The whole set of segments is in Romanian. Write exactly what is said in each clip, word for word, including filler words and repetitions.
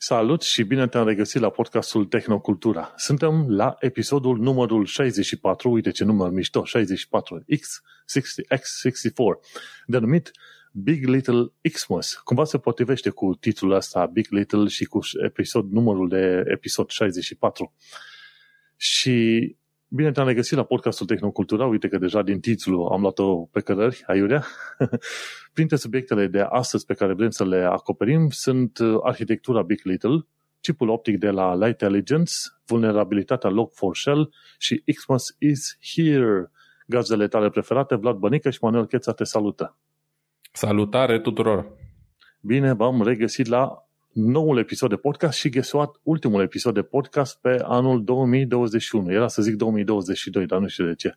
Salut și bine te-am regăsit la podcastul Tehnocultura. Suntem la episodul numărul șaizeci și patru, uite ce număr mișto, șaizeci și patru X șaizeci X șaizeci și patru, denumit Big Little Xmas. Cumva se potrivește cu titlul ăsta Big Little și cu episod, numărul de episod șaizeci și patru. Și bine te-am regăsit la podcastul Tehnocultura, uite că deja din titlu am luat-o pe cărări, aiurea. Printre subiectele de astăzi pe care vrem să le acoperim sunt arhitectura Big Little, chipul optic de la Light Intelligence, vulnerabilitatea Log four Shell și Xmas is here. Gazdele tale preferate, Vlad Bănică și Manuel Cheța te salută. Salutare tuturor! Bine, v-am regăsit la noul episod de podcast și ghesuat ultimul episod de podcast pe anul două mii douăzeci și unu. Era să zic două mii douăzeci și doi, dar nu știu de ce.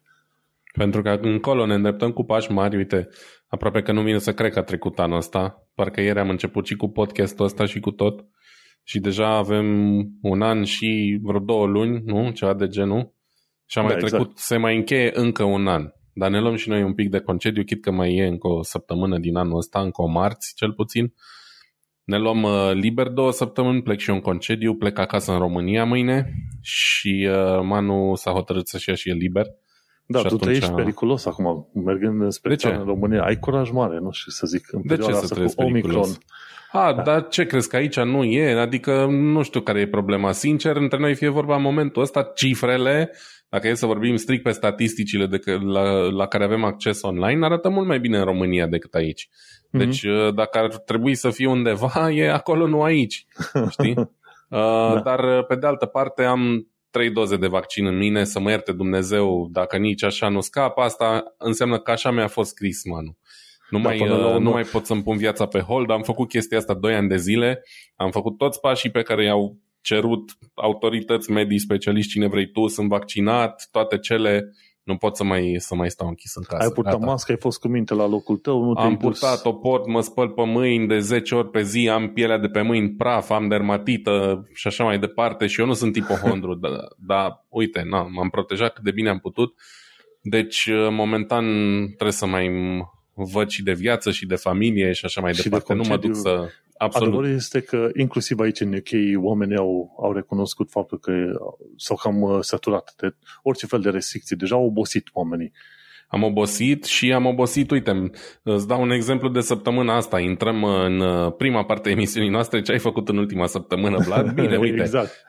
Pentru că încolo ne îndreptăm cu pași mari, uite, aproape că nu vine să cred că a trecut anul ăsta. Parcă ieri am început și cu podcastul ăsta și cu tot. Și deja avem un an și vreo două luni, nu? Ceva de genul. Și am da, mai trecut, exact. Se mai încheie încă un an. Dar ne luăm și noi un pic de concediu, chit că mai e încă o săptămână din anul ăsta, încă o marți cel puțin. Ne luăm uh, liber două săptămâni, plec și eu în concediu, plec acasă în România mâine și uh, Manu s-a hotărât să-și ia și el liber. Da, și tu atunci... te ești periculos acum, mergând spre țară în România. Ai curaj mare, nu știu să zic, în de perioada ce să asta cu Omicron. Ah, da. Dar ce crezi, că aici nu e? Adică nu știu care e problema. Sincer, între noi fie vorba în momentul ăsta, cifrele, dacă e să vorbim strict pe statisticile de că, la, la care avem acces online, arată mult mai bine în România decât aici. Deci mm-hmm. dacă ar trebui să fie undeva, e acolo, nu aici, știi? Da. Dar pe de altă parte am trei doze de vaccin în mine, să mă ierte Dumnezeu dacă nici așa nu scap. Asta înseamnă că așa mi-a fost scris, manu. Nu, da, mai, nu un... mai pot să-mi pun viața pe hold. Am făcut chestia asta doi ani de zile, am făcut toți pașii pe care i-au cerut autorități, medii, specialiști, cine vrei tu, sunt vaccinat, toate cele... Nu pot să mai, să mai stau închis în casă. Ai purtat gata. Mască, ai fost cu minte la locul tău, nu te-ai Am purtat, o port, mă spăl pe mâini de zece ori pe zi, am pielea de pe mâini praf, am dermatită și așa mai departe și eu nu sunt ipohondru, dar da, uite, na, m-am protejat cât de bine am putut. Deci, momentan, trebuie să mai văd și de viață și de familie și așa mai și departe. De nu mă duc să... Absolut. Adevărul este că inclusiv aici în U K oamenii au, au recunoscut faptul că s-au cam saturat de orice fel de restricții. Deja au obosit oamenii. Am obosit și am obosit, uite, îți dau un exemplu de săptămâna asta. Intrăm în prima parte a emisiunii noastre. Ce ai făcut în ultima săptămână, Vlad? Bine, uite, exact.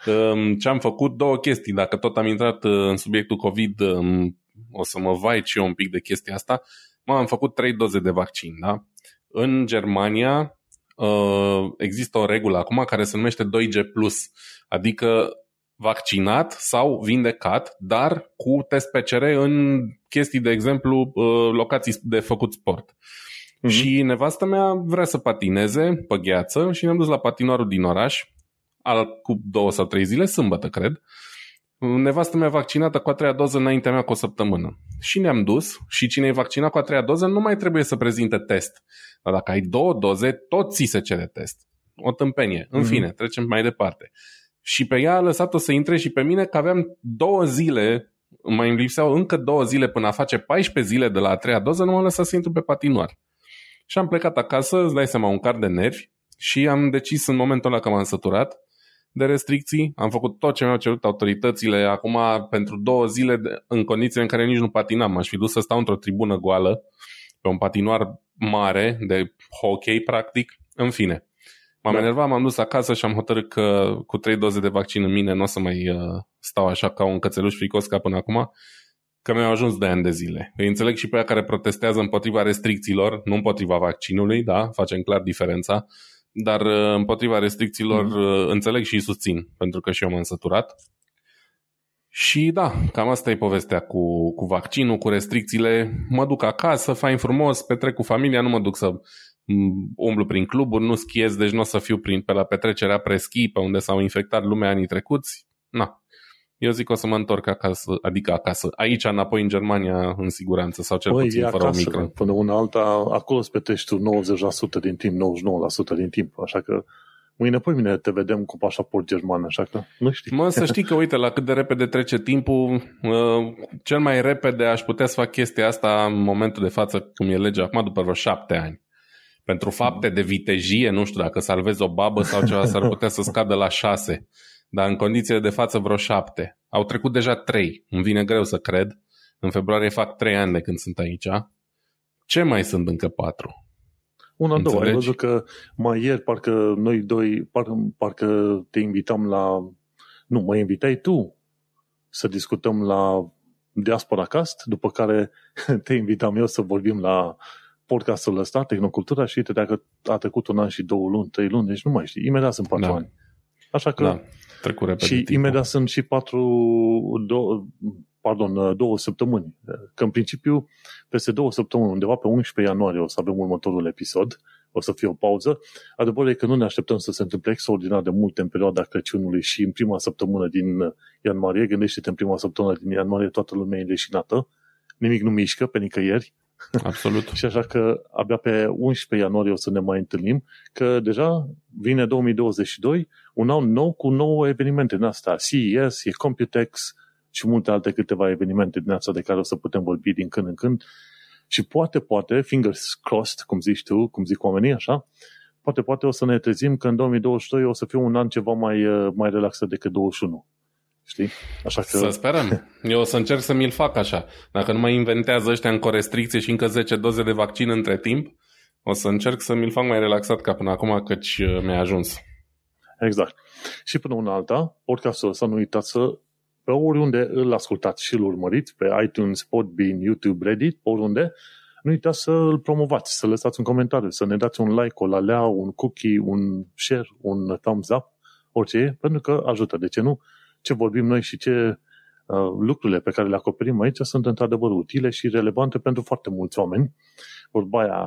Ce-am făcut? Două chestii. Dacă tot am intrat în subiectul COVID, o să mă vai și eu un pic de chestia asta. M-am făcut trei doze de vaccin, da? În Germania... există o regulă acum care se numește doi G plus, adică vaccinat sau vindecat, dar cu test P C R în chestii, de exemplu, locații de făcut sport. Mm-hmm. Și nevastă mea vrea să patineze pe gheață și ne-am dus la patinoarul din oraș, al, cu două sau trei zile, sâmbătă, cred. Nevastă mea vaccinată cu a treia doză înaintea mea cu o săptămână. Și ne-am dus și cine e vaccinat cu a treia doză nu mai trebuie să prezinte test. Dar dacă ai două doze, tot ți se cere test. O tâmpenie. În mm-hmm. fine, trecem mai departe. Și pe ea a lăsat-o să intre și pe mine că aveam două zile, mai îmi lipseau încă două zile până a face paisprezece zile de la a treia doză, nu m-am lăsat să intru pe patinoar. Și am plecat acasă, îți dai seama, un car de nervi și am decis în momentul ăla că m-am săturat de restricții, am făcut tot ce mi-au cerut autoritățile acum pentru două zile în condiții în care nici nu patinam. Aș fi dus să stau într-o tribună goală pe un patinoar mare de hockey, practic. În fine, m-am da. enervat, m-am dus acasă și am hotărât că cu trei doze de vaccin în mine nu o să mai uh, stau așa ca un cățeluș fricos ca până acum, că mi-au ajuns de ani de zile. Îi înțeleg și pe aia care protestează împotriva restricțiilor, nu împotriva vaccinului, da, facem clar diferența, dar împotriva restricțiilor mm. înțeleg și îi susțin, pentru că și eu m-am săturat. Și da, cam asta e povestea cu, cu vaccinul, cu restricțiile. Mă duc acasă, fain frumos, petrec cu familia, nu mă duc să umblu prin cluburi, nu schiez, deci nu o să fiu prin, pe la petrecerea preschi, pe unde s-au infectat lumea anii trecuți. Na, eu zic că o să mă întorc acasă, adică acasă, aici, înapoi în Germania, în siguranță, sau cel Băi, puțin fără acasă, Omicron. Până una alta, acolo îți petești tu nouăzeci la sută din timp, nouăzeci și nouă la sută din timp, așa că mâine, păi mine te vedem cu pașaport german, așa că nu știi. Mă, să știi că, uite, la cât de repede trece timpul, cel mai repede aș putea să fac chestia asta în momentul de față, cum e legea acum, după vreo șapte ani. Pentru fapte de vitejie, nu știu, dacă salvezi o babă sau ceva, s-ar putea să scadă la șase, dar în condițiile de față vreo șapte. Au trecut deja trei, îmi vine greu să cred. În februarie fac trei ani de când sunt aici. Ce mai sunt încă patru? Una, două. Ai văzut că mai ieri, parcă noi doi, parcă, parcă te invitam la... Nu, mă invitai tu să discutăm la Diaspora Cast, după care te invitam eu să vorbim la podcastul ăsta, Tehnocultura, și uite, dacă a trecut un an și două luni, trei luni, deci nu mai știi, imediat sunt patru da. ani. Așa că... Da. Trecut repede și timpul. Imediat sunt și patru... Două, Pardon, două săptămâni. Că în principiu, peste două săptămâni, undeva pe unsprezece ianuarie o să avem următorul episod, o să fie o pauză. Adevărul e că nu ne așteptăm să se întâmple extraordinar de multe în perioada Crăciunului și în prima săptămână din ianuarie. Gândește-te, în prima săptămână din ianuarie toată lumea e leșinată, nimic nu mișcă pe nicăieri. Absolut. Și așa că abia pe unsprezece ianuarie o să ne mai întâlnim, că deja vine două mii douăzeci și doi, un an nou cu nouă evenimente din astea. C E S, e Computex, și multe alte câteva evenimente din asta de care o să putem vorbi din când în când și poate, poate, fingers crossed, cum zici tu, cum zic oamenii, așa, poate, poate o să ne trezim că în două mii douăzeci și doi o să fie un an ceva mai, mai relaxat decât douăzeci și unu. Știi? Așa că... Să sperăm. Eu o să încerc să mi-l fac așa. Dacă nu mai inventează ăștia încă o restricție și încă zece doze de vaccin între timp, o să încerc să mi-l fac mai relaxat ca până acum, căci mi-a ajuns. Exact. Și până una alta, podcastul ăsta nu uitați să pe oriunde îl ascultați și îl urmăriți, pe iTunes, Podbean, YouTube, Reddit, oriunde, nu uitați să îl promovați, să lăsați un comentariu, să ne dați un like, o lalea, un cookie, un share, un thumbs up, orice e, pentru că ajută. De ce nu? Ce vorbim noi și ce uh, lucrurile pe care le acoperim aici sunt într-adevăr utile și relevante pentru foarte mulți oameni. Vorba aia,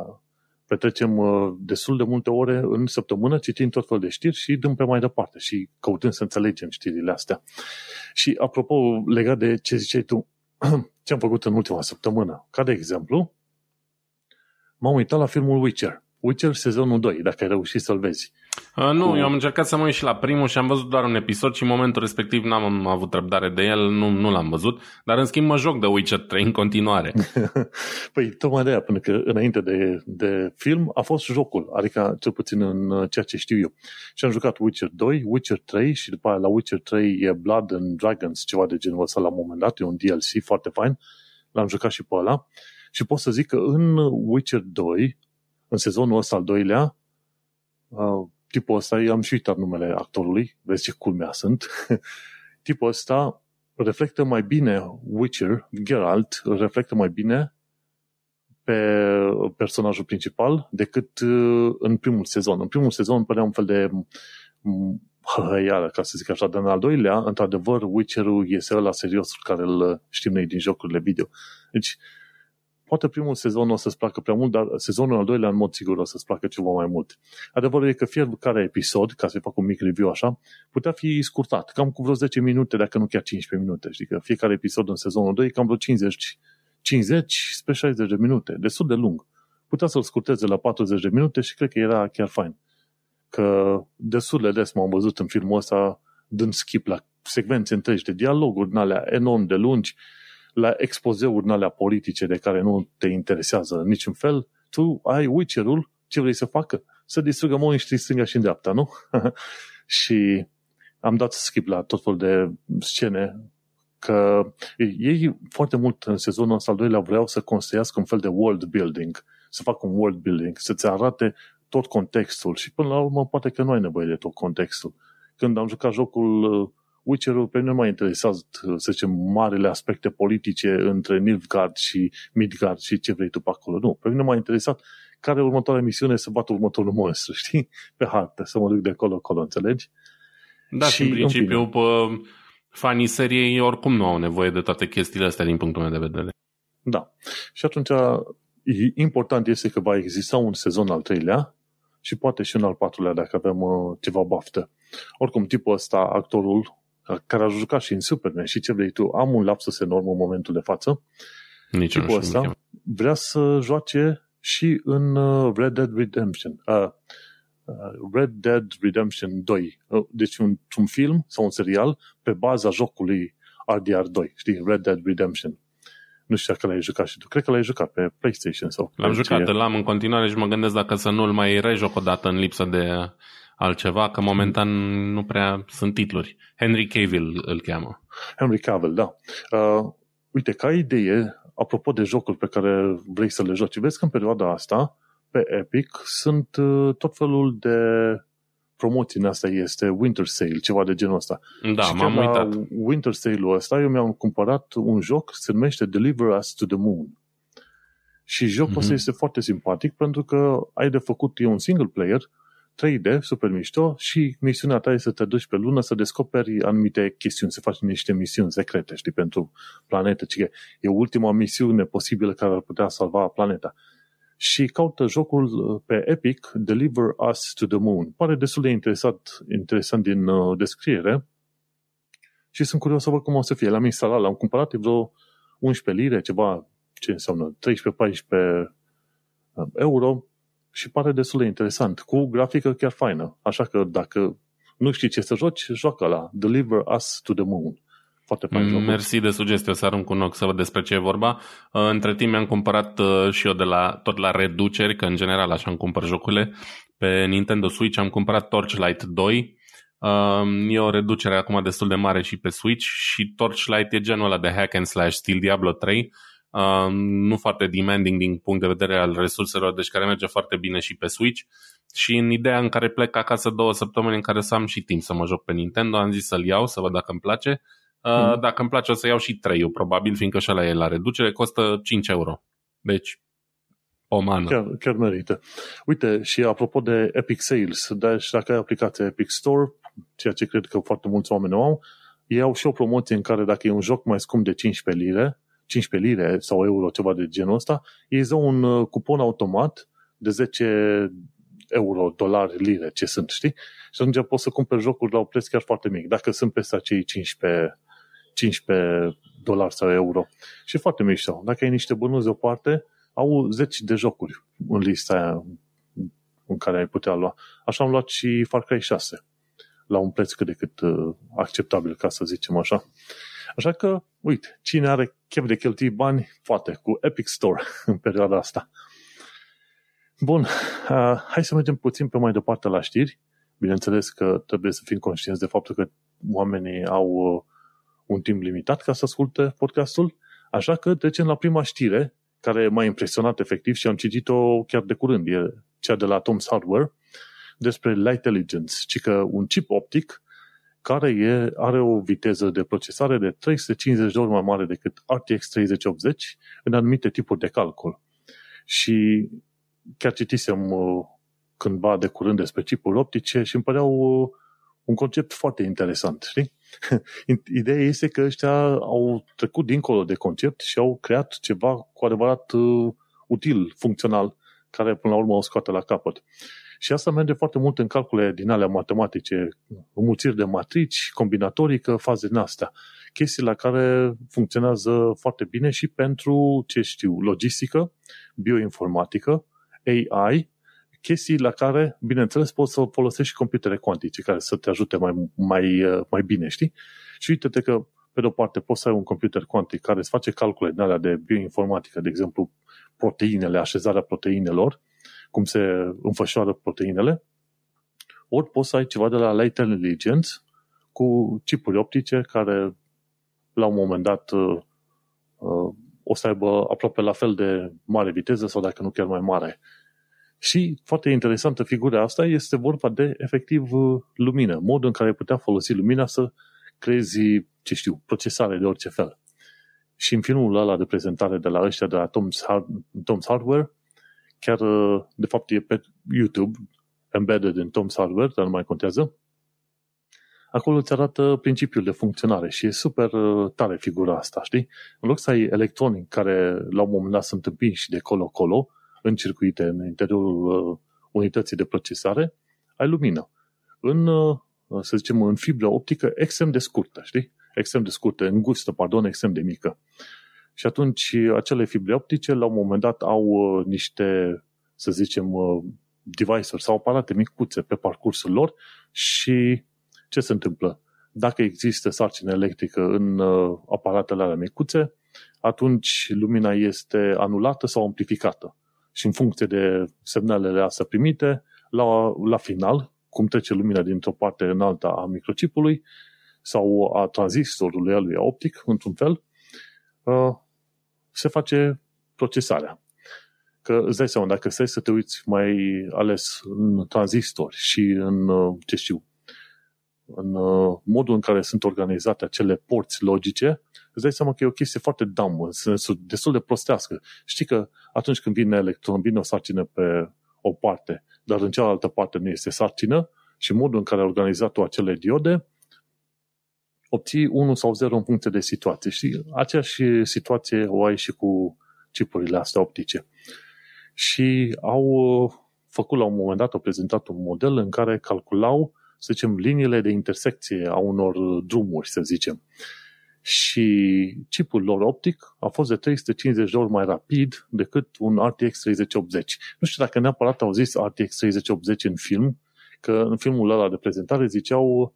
petrecem uh, destul de multe ore în săptămână citind tot felul de știri și dăm pe mai departe și căutând să înțelegem știrile astea. Și apropo, legat de ce ziceai tu, ce am făcut în ultima săptămână, ca de exemplu, m-am uitat la filmul Witcher, Witcher sezonul doi, dacă ai reușit să-l vezi. A, nu, Cu... eu am încercat să mă uit și la primul și am văzut doar un episod și în momentul respectiv n-am avut răbdare de el, nu, nu l-am văzut, dar în schimb mă joc de Witcher trei în continuare. Păi tocmai de aia, până că înainte de, de film a fost jocul, adică cel puțin în ceea ce știu eu. Și am jucat Witcher doi, Witcher trei și după aia la Witcher trei e Blood and Dragons, ceva de genul ăsta la un moment dat, e un D L C foarte fain, l-am jucat și pe ăla. Și pot să zic că în Witcher doi, în sezonul ăsta al doilea, uh, tipul ăsta, am și uitat numele actorului, vezi ce culmea sunt, tipul ăsta reflectă mai bine Witcher, Geralt, reflectă mai bine pe personajul principal decât uh, în primul sezon. În primul sezon părea un fel de iară, ca să zic așa, dar în al doilea, într-adevăr, Witcher-ul iese ăla serios care îl știm noi din jocurile video. Deci, poate primul sezon o să-ți placă prea mult, dar sezonul al doilea, în mod sigur, o să-ți placă ceva mai mult. Adevărul e că fiecare episod, ca să-i fac un mic review așa, putea fi scurtat, cam cu vreo zece minute, dacă nu chiar cincisprezece minute. Știi că fiecare episod în sezonul doi e cam vreo cincizeci, cincizeci spre șaizeci de minute, destul de lung. Putea să-l scurteze la patruzeci de minute și cred că era chiar fain. Că destul de des m-am văzut în filmul ăsta dând skip la secvențe întregi de dialoguri în alea enorm de lungi, la expozeuri în alea politice de care nu te interesează în niciun fel, tu ai Witcher-ul, ce vrei să facă? Să distrugă monștrii stânga și în dreapta, nu? Și am dat skip la tot felul de scene, că ei foarte mult în sezonul ăsta al doilea vreau să construiască un fel de world building, să facă un world building, să-ți arate tot contextul și până la urmă poate că nu ai nevoie de tot contextul. Când am jucat jocul Witcher-ul, pe mine m-a interesat, să zicem, marele aspecte politice între Nilfgaard și Midgard și ce vrei tu pe acolo. Nu, pe mine m-a interesat care următoarea misiune să bată următorul monstru, știi? Pe hartă, să mă duc de acolo-acolo, înțelegi? Da, și în principiu, în pă, fanii seriei oricum nu au nevoie de toate chestiile astea din punctul meu de vedere. Da. Și atunci, important este că va exista un sezon al treilea și poate și un al patrulea, dacă avem ceva baftă. Oricum, tipul ăsta, actorul, care a jucat și în Superman și ce vrei tu, am un lapsus enorm în momentul de față. Nici nu știu. Vrea să joace și în Red Dead Redemption. Uh, Red Dead Redemption doi. Deci un, un film sau un serial pe baza jocului R D R doi, știi? Red Dead Redemption. Nu știu dacă l-ai jucat și tu. Cred că l-ai jucat pe PlayStation sau... L-am jucat, îl am în continuare și mă gândesc dacă să nu-l mai rejoc o dată în lipsă de altceva, că momentan nu prea sunt titluri. Henry Cavill îl cheamă. Henry Cavill, da. Uh, uite, ca idee, apropo de jocuri pe care vrei să le joci, vezi că în perioada asta, pe Epic, sunt uh, tot felul de promoții în asta, este Winter Sale, ceva de genul ăsta. Da, și m-am uitat. La Winter Sale-ul ăsta, eu mi-am cumpărat un joc, se numește Deliver Us to the Moon. Și jocul ăsta mm-hmm. este foarte simpatic, pentru că ai de făcut, e un single player, trei D, super mișto, și misiunea ta este să te duci pe lună să descoperi anumite chestiuni, să faci niște misiuni secrete, știi, pentru planetă. E ultima misiune posibilă care ar putea salva planeta. Și caută jocul pe Epic, Deliver Us to the Moon. Pare destul de interesat, interesant din uh, descriere și sunt curios să văd cum o să fie. L-am instalat, l-am cumpărat, e vreo unsprezece lire, ceva, ce înseamnă, treisprezece paisprezece euro și pare destul de interesant, cu grafică chiar faină. Așa că dacă nu știi ce să joci, joacă la Deliver Us to the Moon. Foarte fain. Mersi de sugestie, o să arunc un ochi să văd despre ce e vorba. Între timp mi-am cumpărat și eu de la, tot la reduceri, că în general așa îmi cumpăr jocurile. Pe Nintendo Switch am cumpărat Torchlight doi. E o reducere acum destul de mare și pe Switch și Torchlight e genul ăla de hack and slash stil Diablo trei. Nu foarte demanding din punct de vedere al resurselor, deci care merge foarte bine și pe Switch. Și în ideea în care plec acasă două săptămâni în care să am și timp să mă joc pe Nintendo, am zis să-l iau, să văd dacă îmi place. Uh, dacă îmi place o să iau și trei-ul, probabil, fiindcă și ăla e la reducere, costă cinci euro. Deci, o mană. Chiar, chiar merită. Uite, și apropo de Epic Sales, dar și dacă ai aplicația Epic Store, ceea ce cred că foarte mulți oameni o au, ei au și o promoție în care dacă e un joc mai scump de cincisprezece lire, cincisprezece lire sau euro, ceva de genul ăsta, ei dau un cupon automat de zece euro, dolari, lire, ce sunt, știi? Și atunci poți să cumperi jocuri la un preț chiar foarte mic, dacă sunt peste acei cincisprezece dolari sau euro. Și foarte mișto. Dacă ai niște bănuți deoparte, au zeci de jocuri în lista aia în care ai putea lua. Așa am luat și Far Cry șase, la un preț cât de cât acceptabil, ca să zicem așa. Așa că, uite, cine are chef de cheltui bani, poate, cu Epic Store în perioada asta. Bun, hai să mergem puțin pe mai departe la știri. Bineînțeles că trebuie să fim conștienți de faptul că oamenii au un timp limitat ca să asculte podcastul, așa că trecem la prima știre, care m-a impresionat efectiv și am citit-o chiar de curând, e cea de la Tom's Hardware, despre Light Intelligence, ci că un chip optic care e, are o viteză de procesare de trei sute cincizeci de ori mai mare decât R T X treizeci optzeci în anumite tipuri de calcul. Și chiar citisem cândva de curând despre chipuri optice și îmi păreau un concept foarte interesant, știi? Ideea este că ăștia au trecut dincolo de concept și au creat ceva cu adevărat util, funcțional, care până la urmă o scoate la capăt. Și asta merge foarte mult în calcule din alea matematice, înmulțiri de matrici, combinatorică, faze din astea. Chestii la care funcționează foarte bine și pentru, ce știu, logistică, bioinformatică, A I, chestii la care, bineînțeles, poți să folosești și computere cuantice care să te ajute mai, mai, mai bine, știi? Și uite-te că, pe de-o parte, poți să ai un computer cuantic care îți face calcule din alea de bioinformatică, de exemplu, proteinele, așezarea proteinelor, cum se înfășoară proteinele, ori poți să ai ceva de la Light Intelligence cu chipuri optice care, la un moment dat, o să aibă aproape la fel de mare viteză sau dacă nu chiar mai mare. Și foarte interesantă figura asta este vorba de, efectiv, lumină, modul în care ai putea folosi lumina să creezi, ce știu, procesare de orice fel. Și în filmul ăla de prezentare de la ăștia, de la Tom's, Hard, Tom's Hardware, chiar, de fapt, e pe YouTube, embedded în Tom's Hardware, dar nu mai contează, acolo îți arată principiul de funcționare și e super tare figura asta, știi? În loc să ai electroni care, la un moment dat, sunt împinși de colo-colo, în circuite, în interiorul uh, unității de procesare, ai lumină. În, uh, să zicem, în fibra optică extrem de scurtă, știi? Extrem de scurtă, îngustă, pardon, extrem de mică. Și atunci, acele fibre optice, la un moment dat, au uh, niște, să zicem, uh, device-uri sau aparate micuțe pe parcursul lor și ce se întâmplă? Dacă există sarcină electrică în uh, aparatele alea micuțe, atunci lumina este anulată sau amplificată. Și în funcție de semnalele astea primite, la, la final, cum trece lumina dintr-o parte în alta a microchipului sau a tranzistorului a lui optic, într-un fel, se face procesarea. Că îți dai seama, dacă stai să te uiți mai ales în tranzistori și în, ce știu, în modul în care sunt organizate acele porți logice, îți dai seama că e o chestie foarte dumb, destul de prostească. Știi că atunci când vine electron, vine o sarcină pe o parte, dar în cealaltă parte nu este sarcină și modul în care ai organizat-o acele diode, obții unu sau zero în funcție de situație. Și aceeași situație o ai și cu chipurile astea optice. Și au făcut la un moment dat, au prezentat un model în care calculau, să zicem, liniile de intersecție a unor drumuri, să zicem. Și chipul lor optic a fost de trei sute cincizeci de ori mai rapid decât un R T X treizeci optzeci. Nu știu dacă neapărat au zis R T X treizeci optzeci în film, că în filmul ăla de prezentare ziceau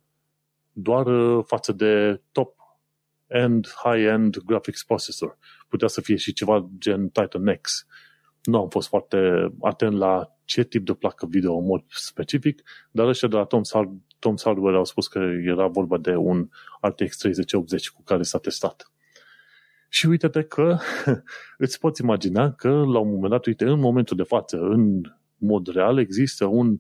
doar față de top-end, high-end graphics processor. Putea să fie și ceva gen Titan X. Nu am fost foarte atent la ce tip de placă video în mod specific, dar ăștia de la Tom's Hardware au spus că era vorba de un R T X treizeci optzeci cu care s-a testat. Și uite-te că îți poți imagina că la un moment dat, uite, în momentul de față, în mod real, există un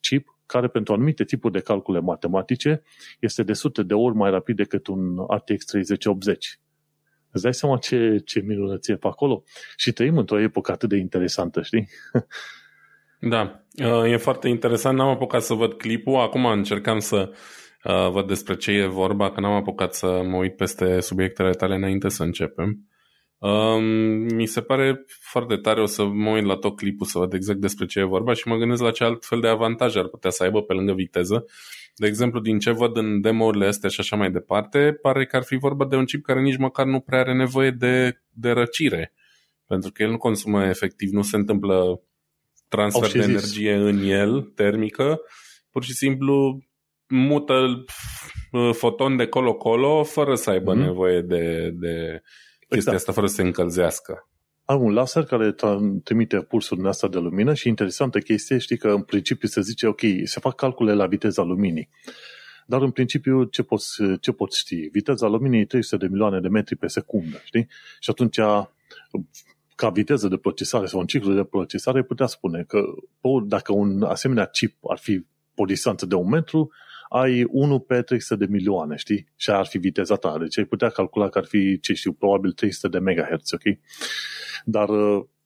chip care pentru anumite tipuri de calcule matematice este de sute de ori mai rapid decât un R T X treizeci optzeci. Îți dai seama ce, ce minunăție pe acolo? Și trăim într-o epocă atât de interesantă, știi? Da, e foarte interesant. N-am apucat să văd clipul. Acum încercam să văd despre ce e vorba, că n-am apucat să mă uit peste subiectele tale înainte să începem. Mi se pare foarte tare. O să mă uit la tot clipul să văd exact despre ce e vorba și mă gândesc la ce altfel de avantaje ar putea să aibă pe lângă viteză. De exemplu, din ce văd în demo-urile astea și așa mai departe, pare că ar fi vorba de un chip care nici măcar nu prea are nevoie de, de răcire, pentru că el nu consumă efectiv, nu se întâmplă transfer de energie în el, termică, pur și simplu mută foton de colo-colo fără să aibă mm-hmm. nevoie de, de chestia exact. Asta, fără să se încălzească. Are un laser care trimite pulsul din asta de lumină și interesantă chestie, știi că în principiu se zice, ok, se fac calcule la viteza luminii, dar în principiu ce poți, ce poți ști? Viteza luminii e trei sute de milioane de metri pe secundă, știi? Și atunci ca viteză de procesare sau un ciclu de procesare putea spune că dacă un asemenea chip ar fi pe o distanță de un metru, ai unu pe trei sute de milioane, știi? Și ar fi viteza ta. Deci ai putea calcula că ar fi, ce știu, probabil trei sute de megahertz, ok? Dar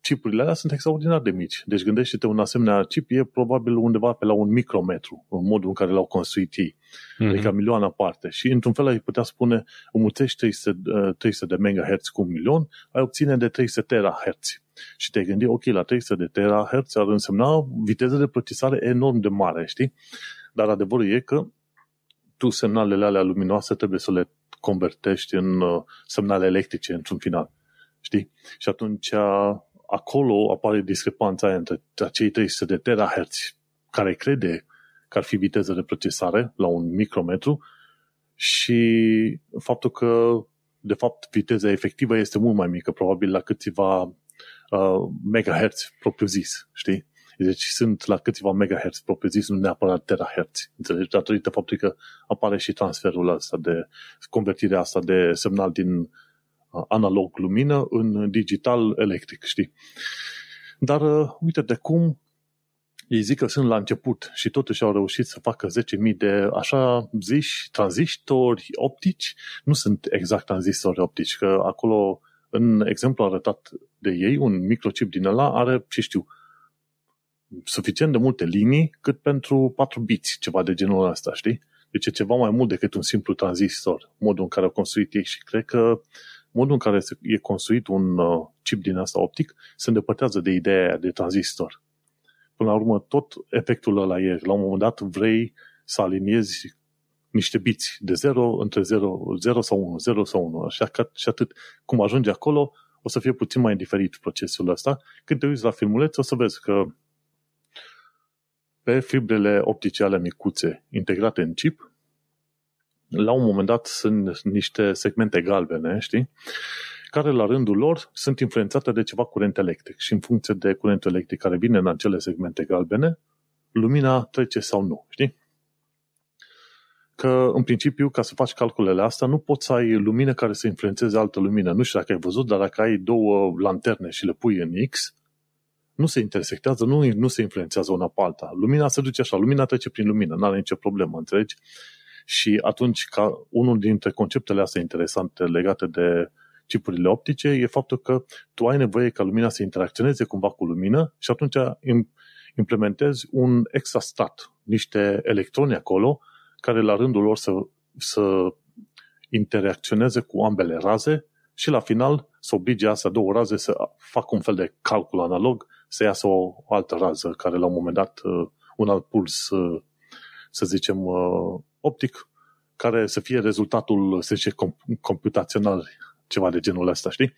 chipurile alea sunt extraordinar de mici. Deci gândește-te, un asemenea chip e probabil undeva pe la un micrometru, în modul în care l-au construit ei. Mm-hmm. Adică milioane aparte. Și într-un fel ai putea spune, înmulțești trei sute de megahertz cu un milion, ai obține de trei sute terahertz. Și te-ai gândit, ok, la trei sute de terahertz ar însemna viteză de procesare enorm de mare, știi? Dar adevărul e că tu semnalele alea luminoase trebuie să le convertești în semnale electrice într-un final, știi? Și atunci acolo apare discrepanța între acei trei sute de terahertz care crede că ar fi viteză de procesare la un micrometru și faptul că de fapt viteza efectivă este mult mai mică, probabil la câțiva uh, megahertz propriu-zis, știi? Deci sunt la câțiva megahertz propriu-zis, nu neapărat terahertz. Înțelegi? Datorită faptului că apare și transferul ăsta de convertirea asta de semnal din analog lumină în digital electric, știi? Dar uite de cum ei zic că sunt la început și totuși au reușit să facă zece mii de așa ziși tranzistori optici. Nu sunt exact tranzistori optici, că acolo în exemplu arătat de ei, un microchip din ăla are, ce știu, suficient de multe linii cât pentru patru biți, ceva de genul ăsta, știi? Deci e ceva mai mult decât un simplu tranzistor, modul în care au construit ei și cred că modul în care e construit un chip din asta optic se îndepărtează de ideea de tranzistor. Până la urmă, tot efectul ăla e, la un moment dat vrei să aliniezi niște biți de zero între zero, zero sau unu, zero sau unu, așa că, și atât. Cum ajungi acolo, o să fie puțin mai diferit procesul ăsta. Când te uiți la filmuleț, o să vezi că pe fibrele optice ale micuțe integrate în chip, la un moment dat sunt niște segmente galbene, știi? care la rândul lor sunt influențate de ceva curent electric și în funcție de curentul electric care vine în acele segmente galbene, lumina trece sau nu, știi? Că, în principiu, ca să faci calculele astea, nu poți să ai lumină care să influențeze altă lumină. Nu știu dacă ai văzut, dar dacă ai două lanterne și le pui în X, nu se intersectează, nu, nu se influențează una pe alta. Lumina se duce așa, lumina trece prin lumină, n-are nicio problemă, înțelegi? Și atunci, ca unul dintre conceptele astea interesante legate de chipurile optice e faptul că tu ai nevoie ca lumina să interacționeze cumva cu lumină și atunci implementezi un exastat, niște electroni acolo, care la rândul lor să, să interacționeze cu ambele raze și la final să oblige astea două raze să facă un fel de calcul analog, să iasă o altă rază care la un moment dat, un alt puls, să zicem, optic, care să fie rezultatul, să zice, computațional, ceva de genul ăsta, știi?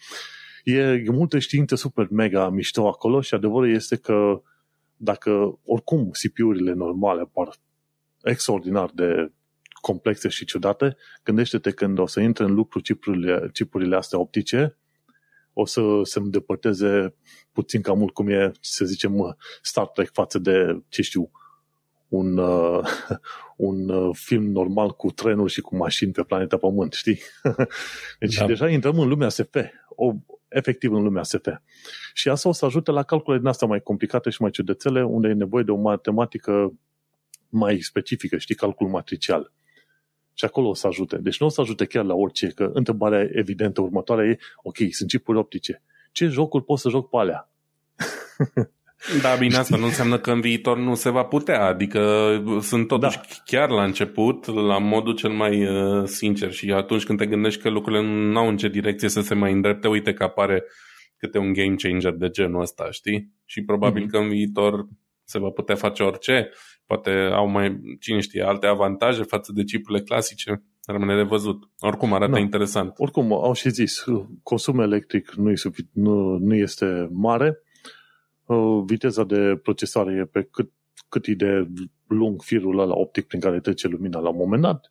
E, e multă știință super mega mișto acolo și adevărul este că dacă oricum C P U-urile normale par extraordinar de complexe și ciudate, gândește-te când o să intre în lucru chipurile, chipurile astea optice, o să se îndepărteze puțin cam mult cum e, să zicem, Star Trek față de, ce știu, un, uh, un uh, film normal cu trenuri și cu mașini pe planeta Pământ, știi? Deci da. Deja intrăm în lumea S F, o, efectiv în lumea S F. Și asta o să ajute la calcule din astea mai complicate și mai ciudățele, unde e nevoie de o matematică mai specifică, știi, calcul matricial. Și acolo o să ajute. Deci nu o să ajute chiar la orice, că întrebarea evidentă următoare e, ok, sunt chipuri optice. Ce jocuri pot să joc pe alea? Da, bine, asta nu înseamnă că în viitor nu se va putea, adică sunt totuși da. Chiar la început, la modul cel mai uh, sincer și atunci când te gândești că lucrurile nu au în ce direcție să se mai îndrepte, uite că apare câte un game changer de genul ăsta, știi? Și probabil mm-hmm. că în viitor se va putea face orice, poate au mai, cine știe, alte avantaje față de chipurile clasice, rămâne de văzut. Oricum arată da. Interesant. Oricum, au și zis, consumul electric nu, sufic- nu, nu este mare, viteza de procesare e pe cât, cât e de lung firul ăla optic prin care trece lumina la un moment dat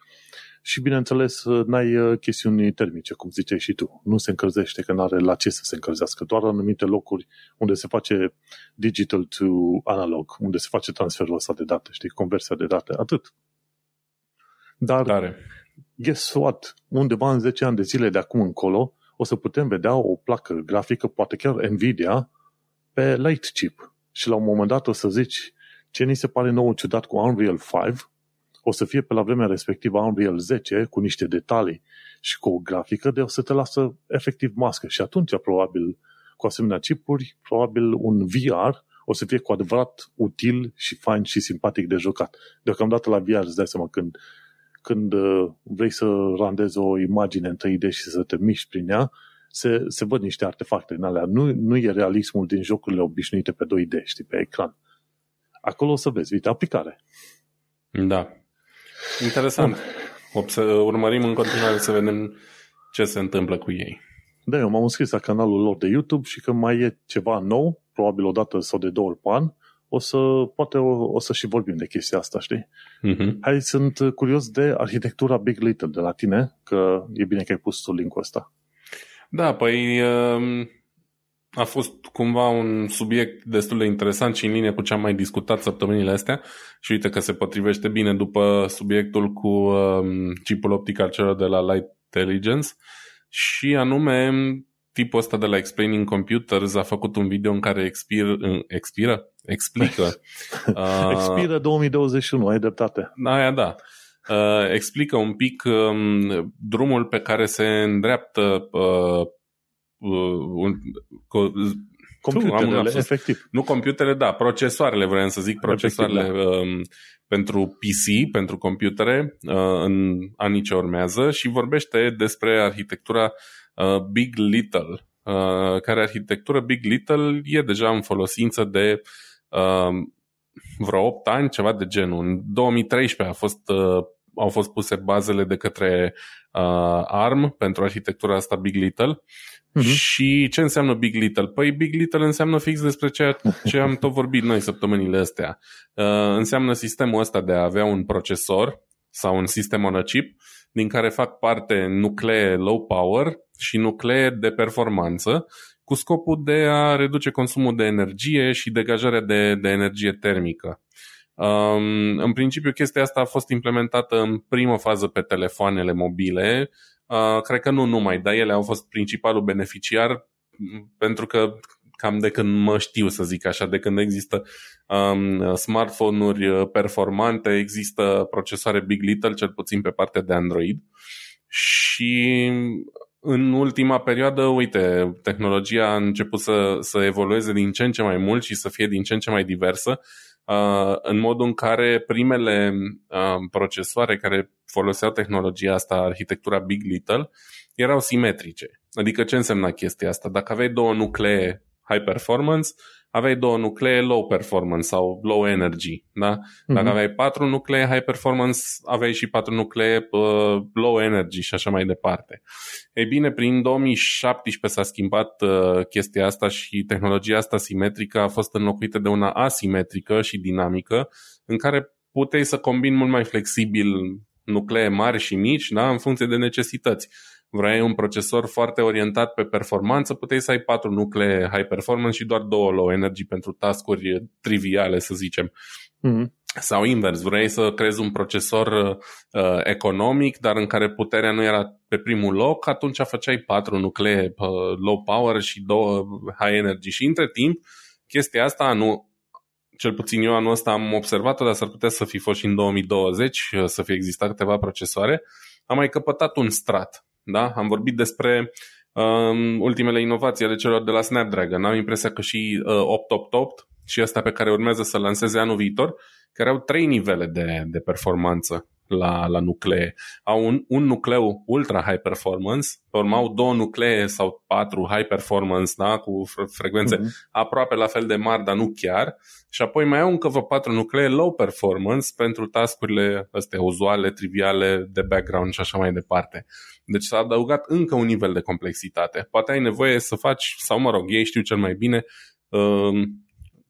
și, bineînțeles, n-ai chestiuni termice, cum ziceai și tu. Nu se încălzește, că n-are la ce să se încălzească. Doar în anumite locuri unde se face digital to analog, unde se face transferul ăsta de date, știi, conversia de date, atât. Dar, Care? guess what? Undeva în zece ani de zile de acum încolo o să putem vedea o placă grafică, poate chiar Nvidia, pe Light Chip. Și la un moment dat o să zici ce ni se pare nou ciudat cu Unreal cinci, o să fie pe la vremea respectivă Unreal zece cu niște detalii și cu o grafică de o să te lasă efectiv mască. Și atunci, probabil, cu asemenea chipuri, probabil un V R o să fie cu adevărat util și fain și simpatic de jocat. Deocamdată la V R îți dai seama când, când vrei să randezi o imagine în trei D și să te miști prin ea, Se, se văd niște artefacte în alea. Nu, nu e realismul din jocurile obișnuite pe doi D, știi, pe ecran. Acolo o să vezi, uite, aplicare. Da. Interesant. Da. Să urmărim în continuare să vedem ce se întâmplă cu ei. Da, eu m-am înscris la canalul lor de YouTube și că mai e ceva nou, probabil o dată sau de două ori pe an, o să, poate o, o să și vorbim de chestia asta, știi? Uh-huh. Hai, sunt curios de arhitectura Big Little de la tine, că e bine că ai pus tu link-ul ăsta. Da, păi a fost cumva un subiect destul de interesant și în linie cu ce am mai discutat săptămânile astea și uite că se potrivește bine după subiectul cu chipul optic al celor de la Light Intelligence și anume tipul ăsta de la Explaining Computers a făcut un video în care expir, expiră? Explică. Expiră două mii douăzeci și unu, ai dreptate. Aia da. Uh, explică un pic uh, drumul pe care se îndreaptă uh, uh, un, co- computerele, tu, efectiv. Nu computerele, da, procesoarele, vreau să zic, procesoarele efectiv, da. uh, pentru P C, pentru computere uh, în anii ce urmează și vorbește despre arhitectura uh, Big Little, uh, care arhitectură Big Little e deja în folosință de uh, vreo opt ani, ceva de genul. În două mii treisprezece a fost uh, au fost puse bazele de către uh, A R M pentru arhitectura asta Big Little. Uh-huh. Și ce înseamnă Big Little? Păi Big Little înseamnă fix despre ceea ce am tot vorbit noi săptămânile astea. Uh, înseamnă sistemul ăsta de a avea un procesor sau un sistem on a chip din care fac parte nuclee low power și nuclee de performanță, cu scopul de a reduce consumul de energie și degajarea de, de energie termică. Um, în principiu, chestia asta a fost implementată în primă fază pe telefoanele mobile. Uh, cred că nu numai, dar ele au fost principalul beneficiar, pentru că cam de când mă știu, să zic așa, de când există um, smartphone-uri performante, există procesoare Big Little, cel puțin pe partea de Android. Și în ultima perioadă, uite, tehnologia a început să, să evolueze din ce în ce mai mult și să fie din ce în ce mai diversă, uh, în modul în care primele uh, procesoare care foloseau tehnologia asta, arhitectura Big Little, erau simetrice. Adică ce însemna chestia asta? Dacă aveai două nuclee high performance, aveai două nuclee low performance sau low energy, da? Dacă mm-hmm. aveai patru nuclee high performance, aveai și patru nuclee uh, low energy și așa mai departe. Ei bine, prin două mii șaptesprezece s-a schimbat uh, chestia asta și tehnologia asta simetrică a fost înlocuită de una asimetrică și dinamică, în care puteai să combini mult mai flexibil nuclee mari și mici, da? În funcție de necesități. Vrei un procesor foarte orientat pe performanță, puteai să ai patru nuclee high performance și doar două low energy pentru taskuri triviale, să zicem. Mm-hmm. Sau invers, vrei să creezi un procesor uh, economic, dar în care puterea nu era pe primul loc, atunci făceai patru nuclee uh, low power și două high energy. Și între timp, chestia asta, nu, cel puțin eu anul ăsta am observat-o, dar s-ar putea să fi fost și în două mii douăzeci, să fie existat câteva procesoare, a mai căpătat un strat. Da? Am vorbit despre um, ultimele inovații ale celor de la Snapdragon. Am impresia că și uh, opt opt opt și ăsta pe care urmează să lanseze anul viitor, care au trei nivele de, de performanță la, la nuclee. Au un, un nucleu ultra high performance, pe urmă au două nuclee sau patru high performance, da? Cu frecvențe uh-huh. aproape la fel de mari, dar nu chiar. Și apoi mai au încă patru nuclee low performance pentru tascurile astea uzuale, triviale, de background și așa mai departe. Deci s-a adăugat încă un nivel de complexitate. Poate ai nevoie să faci, sau mă rog, ei știu cel mai bine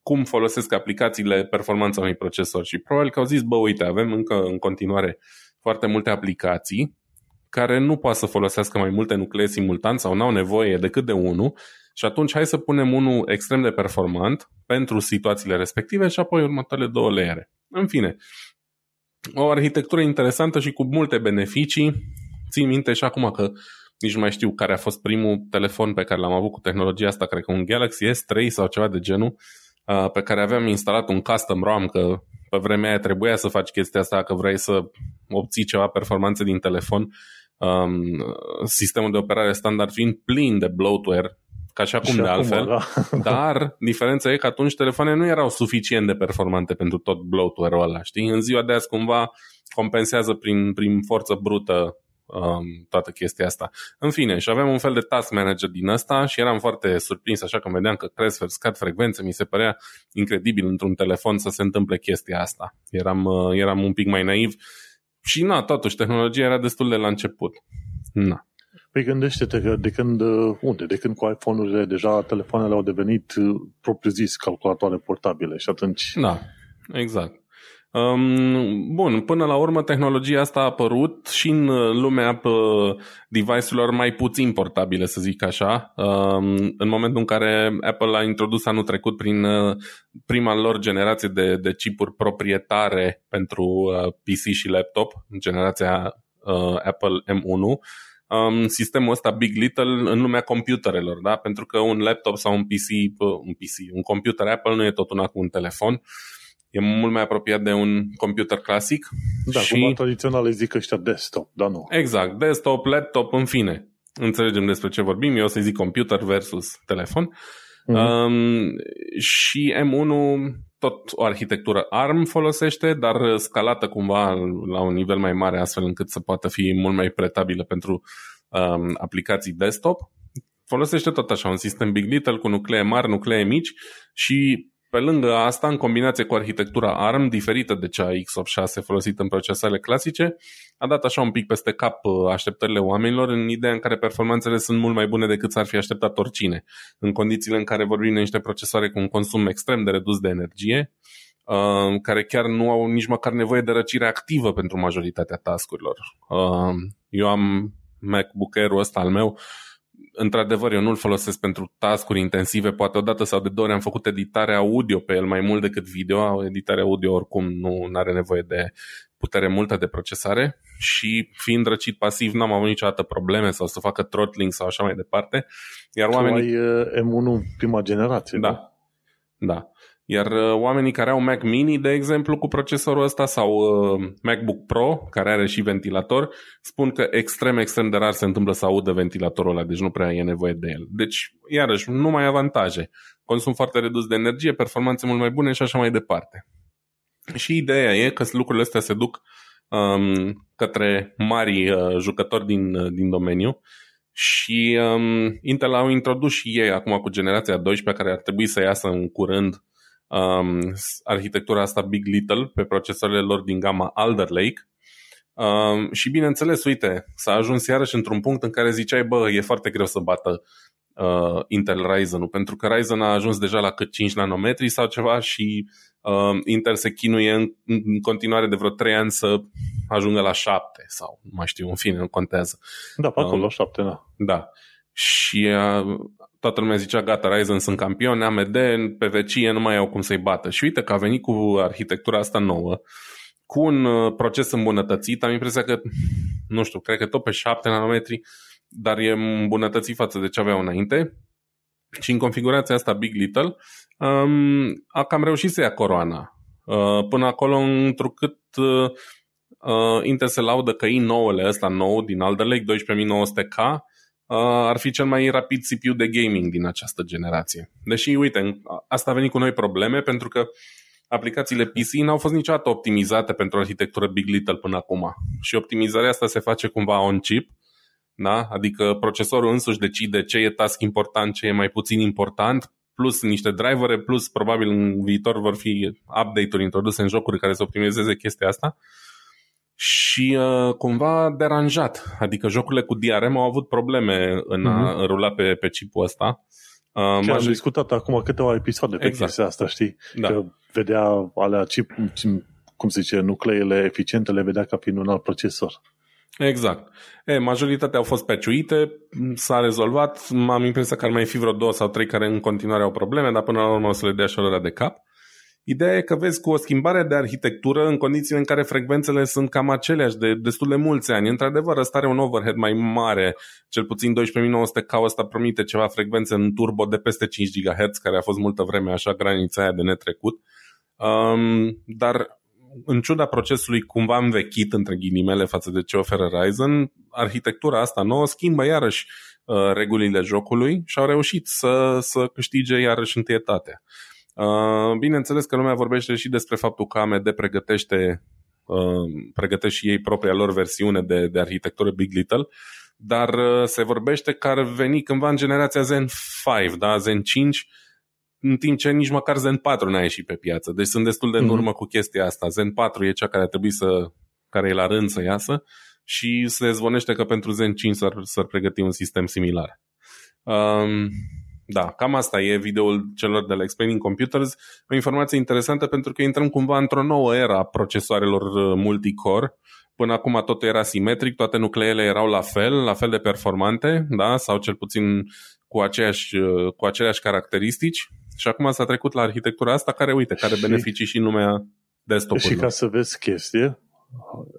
cum folosesc aplicațiile performanța unui procesor. Și probabil că au zis, bă, uite, avem încă în continuare foarte multe aplicații care nu poate să folosească mai multe nuclee simultan sau n-au nevoie decât de unul. Și atunci hai să punem unul extrem de performant pentru situațiile respective și apoi următoarele două leere. În fine, o arhitectură interesantă și cu multe beneficii. Țin minte și acum că nici nu mai știu care a fost primul telefon pe care l-am avut cu tehnologia asta, cred că un Galaxy S trei sau ceva de genul, pe care aveam instalat un custom ROM, că pe vremea aia trebuia să faci chestia asta dacă vrei să obții ceva performanță din telefon, sistemul de operare standard fiind plin de bloatware, ca și acum și de acum, altfel, da. Dar diferența e că atunci telefoanele nu erau suficient de performante pentru tot bloatware-ul ăla, știi? În ziua de azi cumva compensează prin, prin forță brută toată chestia asta. În fine, și aveam un fel de task manager din ăsta și eram foarte surprins, așa că vedeam că cresc, scad frecvențe, mi se părea incredibil într-un telefon să se întâmple chestia asta. Eram, eram un pic mai naiv și na, totuși, tehnologia era destul de la început. Na. Păi gândește-te că de când, unde, de când cu iPhone-urile deja telefoanele au devenit propriu-zis calculatoare portabile și atunci... Da, exact. Bun, până la urmă tehnologia asta a apărut și în lumea device-urilor mai puțin portabile, să zic așa, în momentul în care Apple a introdus anul trecut prin prima lor generație de, de chipuri proprietare pentru P C și laptop, generația Apple M unu, sistemul ăsta Big Little în lumea computerelor, da? Pentru că un laptop sau un P C, un P C, un computer Apple nu e tot una cu un telefon. E mult mai apropiat de un computer clasic. Da, și... cumva tradițional îi zic ăștia desktop, dar nu. Exact, desktop, laptop, în fine. Înțelegem despre ce vorbim, eu o să-i zic computer versus telefon. Mm-hmm. Um, și M unu, tot o arhitectură ARM folosește, dar scalată cumva la un nivel mai mare, astfel încât să poată fi mult mai pretabilă pentru um, aplicații desktop. Folosește tot așa, un sistem Big Little cu nuclee mari, nuclee mici și... Pe lângă asta, în combinație cu arhitectura ARM, diferită de cea x optzeci și șase folosită în procesoarele clasice, a dat așa un pic peste cap așteptările oamenilor în ideea în care performanțele sunt mult mai bune decât s-ar fi așteptat oricine. În condițiile în care vorbim de niște procesoare cu un consum extrem de redus de energie, uh, care chiar nu au nici măcar nevoie de răcire activă pentru majoritatea task-urilor. Uh, eu am MacBook Air-ul ăsta al meu. Într-adevăr, eu nu-l folosesc pentru task-uri intensive. Poate odată sau de două ori am făcut editare audio pe el mai mult decât video. Editarea audio oricum nu are nevoie de putere multă de procesare și fiind răcit pasiv n-am avut niciodată probleme sau să facă throttling sau așa mai departe. Iar oamenii... M unu prima generație. Da, da. da. Iar oamenii care au Mac Mini, de exemplu, cu procesorul ăsta sau uh, MacBook Pro, care are și ventilator, spun că extrem, extrem de rar se întâmplă să audă ventilatorul ăla, deci nu prea e nevoie de el. Deci, iarăși, numai avantaje. Consum foarte redus de energie, performanțe mult mai bune și așa mai departe. Și ideea e că lucrurile astea se duc um, către mari uh, jucători din, uh, din domeniu și um, Intel au introdus și ei acum cu generația a douăsprezecea, care ar trebui să iasă în curând, Um, arhitectura asta Big Little pe procesoarele lor din gama Alder Lake um, și bineînțeles, uite, s-a ajuns iarăși într-un punct în care ziceai, bă, e foarte greu să bată uh, Intel Ryzen-ul, pentru că Ryzen a ajuns deja la cât cinci nanometri sau ceva și uh, Intel se chinuie în, în continuare de vreo trei ani să ajungă la șapte sau nu mai știu, în fine, nu contează. Da, pe acolo, um, șapte, da. Da. Și uh, toată lumea zicea, gata, Ryzen sunt campioni, A M D, pe vecie nu mai au cum să-i bată. Și uite că a venit cu arhitectura asta nouă, cu un uh, proces îmbunătățit, am impresia că, nu știu, cred că tot pe șapte nanometri, dar e îmbunătățit față de ce aveau înainte. Și în configurația asta Big Little um, a cam reușit să ia coroana. Uh, până acolo, întrucât uh, uh, Intel se laudă că i nouă-le ăsta nou din Alder Lake, doisprezece mii nouă sute K, ar fi cel mai rapid C P U de gaming din această generație. Deși, uite, asta a venit cu noi probleme pentru că aplicațiile P C n-au fost niciodată optimizate pentru arhitectură Big Little până acum. Și optimizarea asta se face cumva on-chip, da? Adică procesorul însuși decide ce e task important, ce e mai puțin important, plus niște drivere, plus probabil în viitor vor fi update-uri introduse în jocuri care să optimizeze chestia asta. Și uh, cumva deranjat. Adică jocurile cu D R M au avut probleme în a uh-huh. rula pe, pe chipul ăsta. Uh, Chiar major... am discutat acum câteva episoade pe exact. chestia asta, știi? Da. Că vedea alea chip, cum se zice, nucleele eficiente le vedea ca fiind un alt procesor. Exact. E, majoritatea au fost patchuite, s-a rezolvat. M-am impresia că ar mai fi vreo două sau trei care în continuare au probleme, dar până la urmă o să le dea și ora de cap. Ideea e că vezi cu o schimbare de arhitectură în condițiile în care frecvențele sunt cam aceleași de destul de mulți ani. Într-adevăr, ăsta are un overhead mai mare, cel puțin doisprezece mii nouă sute K ăsta promite ceva frecvențe în turbo de peste cinci gigaherți, care a fost multă vreme așa granița aia de netrecut. Um, dar în ciuda procesului cumva învechit, între ghilimele, față de ce oferă Ryzen, arhitectura asta nouă schimbă iarăși uh, regulile jocului și au reușit să, să câștige iarăși întâietatea. Bineînțeles că lumea vorbește și despre faptul că A M D pregătește, pregătește și ei propria lor versiune de, de arhitectură Big Little, dar se vorbește că ar veni cândva în generația Zen cinci, da? Zen cinci, în timp ce nici măcar Zen patru n-a ieșit pe piață. Deci sunt destul de în urmă cu chestia asta. Zen patru e cea care ar trebui să, care e la rând să iasă și se zvonește că pentru Zen cinci s-ar, s-ar pregăti un sistem similar. Um, Da, cam asta e videoul celor de la Explaining Computers. O informație interesantă pentru că intrăm cumva într-o nouă era a procesoarelor multicore. Până acum tot era simetric, toate nucleele erau la fel, la fel de performante, da? Sau cel puțin cu aceeași, cu aceleași caracteristici. Și acum s-a trecut la arhitectura asta care, uite, care și, beneficii și numea desktop-urilor. Și ca să vezi chestie,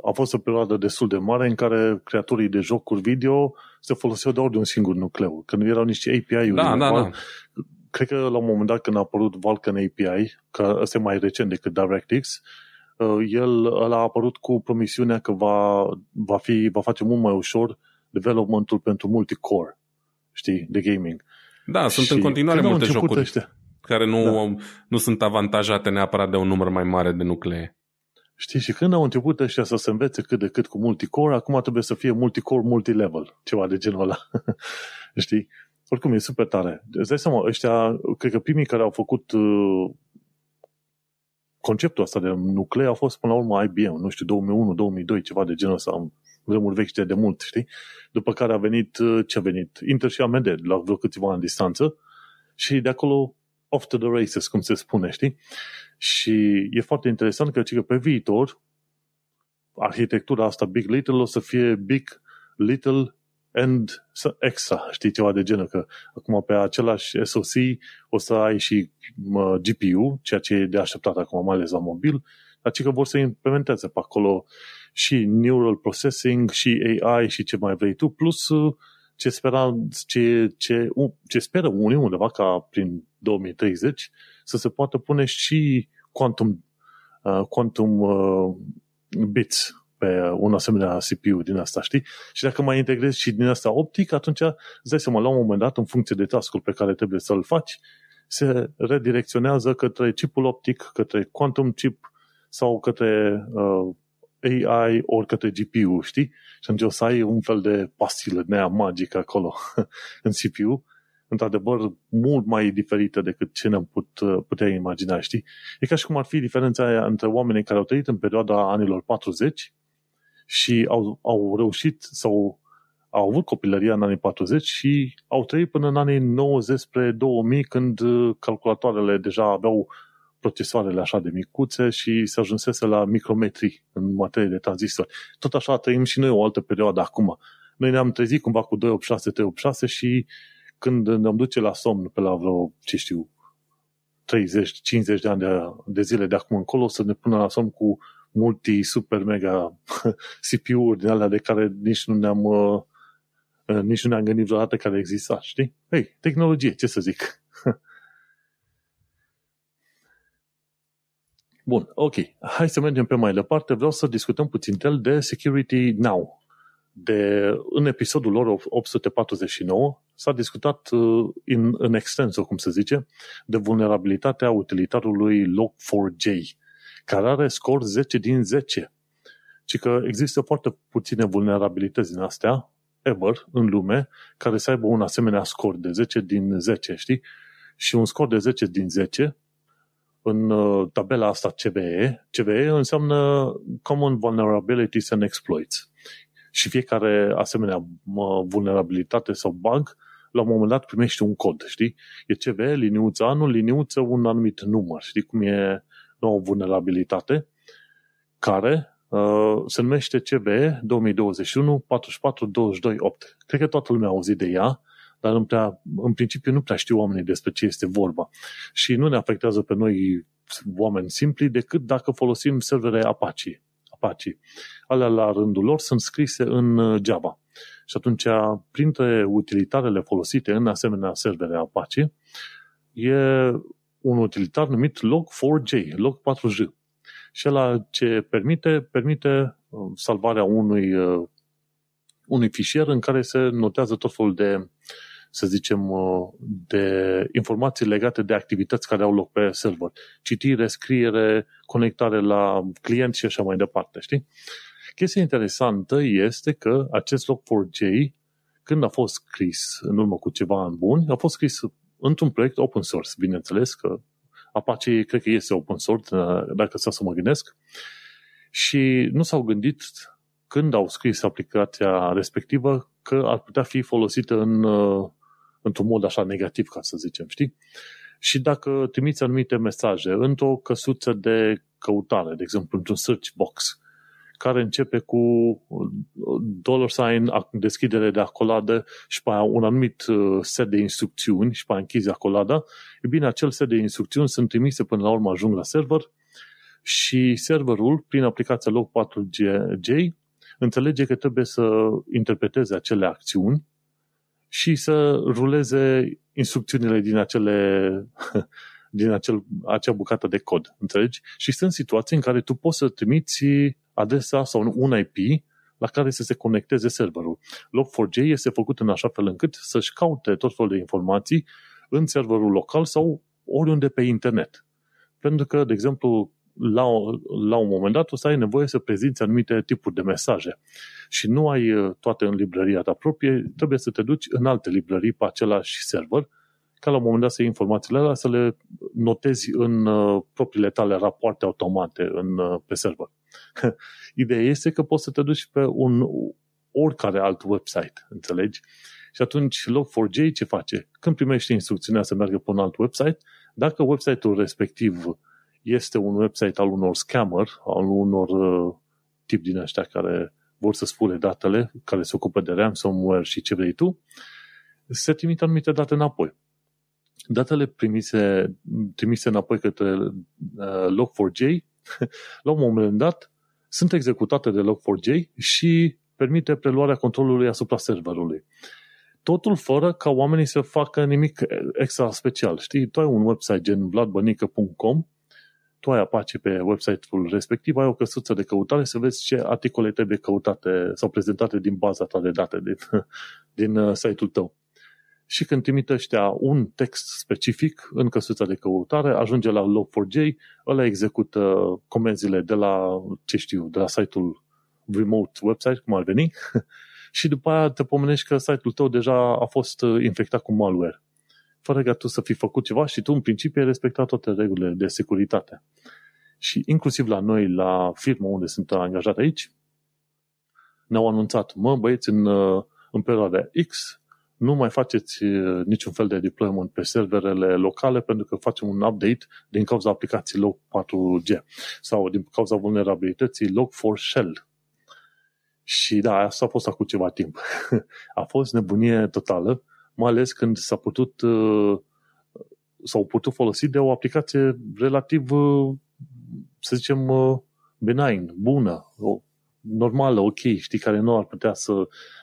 a fost o perioadă destul de mare în care creatorii de jocuri video se foloseau doar de un singur nucleu, că nu erau niște A P I-uri. Da, da, da. Cred că la un moment dat când a apărut Vulkan A P I, că ăsta e mai recent decât DirectX, el ăla a apărut cu promisiunea că va, va, fi, va face mult mai ușor development-ul pentru multicore, știi, de gaming. Da, sunt și în continuare multe jocuri ăștia care nu, da. nu sunt avantajate neapărat de un număr mai mare de nuclee. Știi, și când au început ăștia să se învețe cât de cât cu multicore, acum trebuie să fie multicore, multilevel, ceva de genul ăla. Știi? Oricum, e super tare. Îți dai seama, ăștia, cred că primii care au făcut uh, conceptul ăsta de nuclee au fost până la urmă I B M, nu știu, două mii unu două mii doi, ceva de genul ăsta, în vremuri vechi de mult, știi? După care a venit, ce a venit? Intel și A M D, la vreo câțiva ani distanță, și de acolo off to the races, cum se spune, știi? Și e foarte interesant că, că pe viitor arhitectura asta Big Little o să fie Big Little and Exa, știi, ceva de genul, că acum pe același S O C o să ai și G P U, ceea ce e de așteptat acum, mai ales la mobil, dar că vor să implementeze pe acolo și neural processing, și A I și ce mai vrei tu, plus ce, spera, ce, ce, ce speră unii undeva ca prin două mii treizeci să se poată pune și quantum, uh, quantum uh, bits pe un asemenea C P U din asta, știi? Și dacă mai integrezi și din asta optic, atunci îți dai seama, la un moment dat, în funcție de task-ul pe care trebuie să-l faci, se redirecționează către chipul optic, către quantum chip sau către uh, A I ori către G P U, știi? Și atunci o să ai un fel de pastilă nea magică acolo în C P U, într-adevăr mult mai diferită decât ce ne-am put, putea imagina, știi? E ca și cum ar fi diferența aia între oamenii care au trăit în perioada anilor patruzeci și au, au reușit sau au avut copilăria în anii patruzeci și au trăit până în anii nouăzeci spre două mii, când calculatoarele deja aveau procesoarele așa de micuțe și se ajunsese la micrometri în materie de tranzistori. Tot așa trăim și noi o altă perioadă acum. Noi ne-am trezit cumva cu doi opt șase, trei opt șase și când ne-am duce la somn pe la vreo, ce știu, treizeci, cincizeci de ani de, de zile de acum încolo, o să ne pună la somn cu multi, super, mega C P U-uri din alea de care nici nu ne-am uh, nici nu ne-am gândit vreodată care exista, știi? Hei, tehnologie, ce să zic? Bun, ok. Hai să mergem pe mai departe. Vreau să discutăm puțin tel de Security Now. De, în episodul lor opt sute patruzeci și nouă s-a discutat în, în extenso, cum se zice, de vulnerabilitatea utilitarului Log four J, care are scor zece din zece. Și că există foarte puține vulnerabilități din astea, ever, în lume, care să aibă un asemenea scor de zece din zece, știi? Și un scor de zece din zece în tabela asta C V E, C V E înseamnă Common Vulnerabilities and Exploits. Și fiecare asemenea vulnerabilitate sau bug, la un moment dat primește un cod, știi? E C V E, liniuță anul, liniuță un anumit număr, știi cum e nouă vulnerabilitate, care uh, se numește C V E două mii douăzeci și unu patruzeci și patru douăzeci și doi opt. Cred că toată lumea a auzit de ea, dar în, prea, în principiu nu prea știu oamenii despre ce este vorba. Și nu ne afectează pe noi oameni simpli decât dacă folosim servere Apache. Apache. Alea la rândul lor sunt scrise în Java. Și atunci, printre utilitarele folosite în asemenea servere Apache, e un utilitar numit Log four J, Log four J. Și ăla ce permite, permite salvarea unui, unui fișier în care se notează tot felul de, să zicem, de informații legate de activități care au loc pe server. Citire, scriere, conectare la client și așa mai departe, știi? Chestia interesantă este că acest Log four J, când a fost scris în urmă cu ceva ani buni, a fost scris într-un proiect open source, bineînțeles că Apache cred că este open source, dacă stau să mă gândesc, și nu s-au gândit când au scris aplicația respectivă că ar putea fi folosită în, într-un mod așa negativ, ca să zicem, știi? Și dacă trimiți anumite mesaje într-o căsuță de căutare, de exemplu într-un search box, care începe cu dollar sign, deschidere de acoladă și pe un anumit set de instrucțiuni și pe închizi acolada, e bine, acel set de instrucțiuni sunt trimise până la urmă, ajung la server și serverul, prin aplicația Log four J, înțelege că trebuie să interpreteze acele acțiuni și să ruleze instrucțiunile din acele... din acel, acea bucată de cod, înțelegi? Și sunt situații în care tu poți să trimiți adresa sau un I P la care să se conecteze serverul. Log four J este făcut în așa fel încât să-și caute tot felul de informații în serverul local sau oriunde pe internet. Pentru că, de exemplu, la, la un moment dat o să ai nevoie să prezinți anumite tipuri de mesaje și nu ai toate în librăria ta proprie, trebuie să te duci în alte librării pe același server, ca la un moment dat să iei informațiile alea, să le notezi în uh, propriile tale rapoarte automate în, uh, pe server. Ideea este că poți să te duci pe un oricare alt website, înțelegi? Și atunci Log four J ce face? Când primește instrucțiunea să meargă pe un alt website, Dacă website-ul respectiv este un website al unor scammer, al unor uh, tip din ăștia care vor să spune datele, care se ocupă de ransomware și ce vrei tu, se trimite anumite date înapoi. Datele primise, trimise înapoi către uh, Log four J, la un moment dat, sunt executate de Log four J și permite preluarea controlului asupra serverului. Totul fără ca oamenii să facă nimic extra special. Știi, tu ai un website gen vladbănică punct com, tu ai Apache pe website-ul respectiv, ai o căsuță de căutare să vezi ce articole trebuie căutate sau prezentate din baza ta de date din, din site-ul tău. Și când trimite ăștia un text specific în căsuța de căutare, ajunge la Log four J, ăla execută comenzile de la, ce știu, de la site-ul remote website, cum ar veni, și după aia te pomenești că site-ul tău deja a fost infectat cu malware. Fără ca tu să fi făcut ceva și tu, în principiu, ai respectat toate regulile de securitate. Și inclusiv la noi, la firma unde sunt angajat aici, ne-au anunțat, mă, băieți, în, în perioada X, nu mai faceți niciun fel de deployment pe serverele locale pentru că facem un update din cauza aplicației Log four G sau din cauza vulnerabilității Log four Shell. Și da, asta a fost acum ceva timp. A fost nebunie totală, mai ales când s-a putut, s-au putut folosi de o aplicație relativ, să zicem, benign, bună, normală, ok, știi, care nu ar putea să,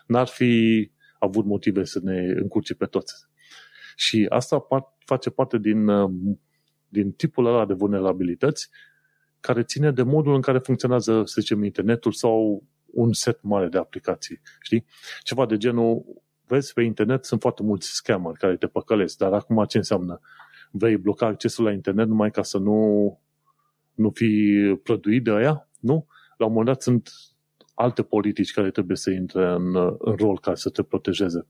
n-ar fi avut motive să ne încurce pe toți. Și asta face parte din, din tipul ăla de vulnerabilități care ține de modul în care funcționează, să zicem, internetul sau un set mare de aplicații, știi? Ceva de genul, vezi, pe internet sunt foarte mulți scammeri care te păcălesc, dar acum ce înseamnă? Vei bloca accesul la internet numai ca să nu, nu fii prăduit de aia, nu? La un moment dat sunt alte politici care trebuie să intre în, în rol ca să te protejeze.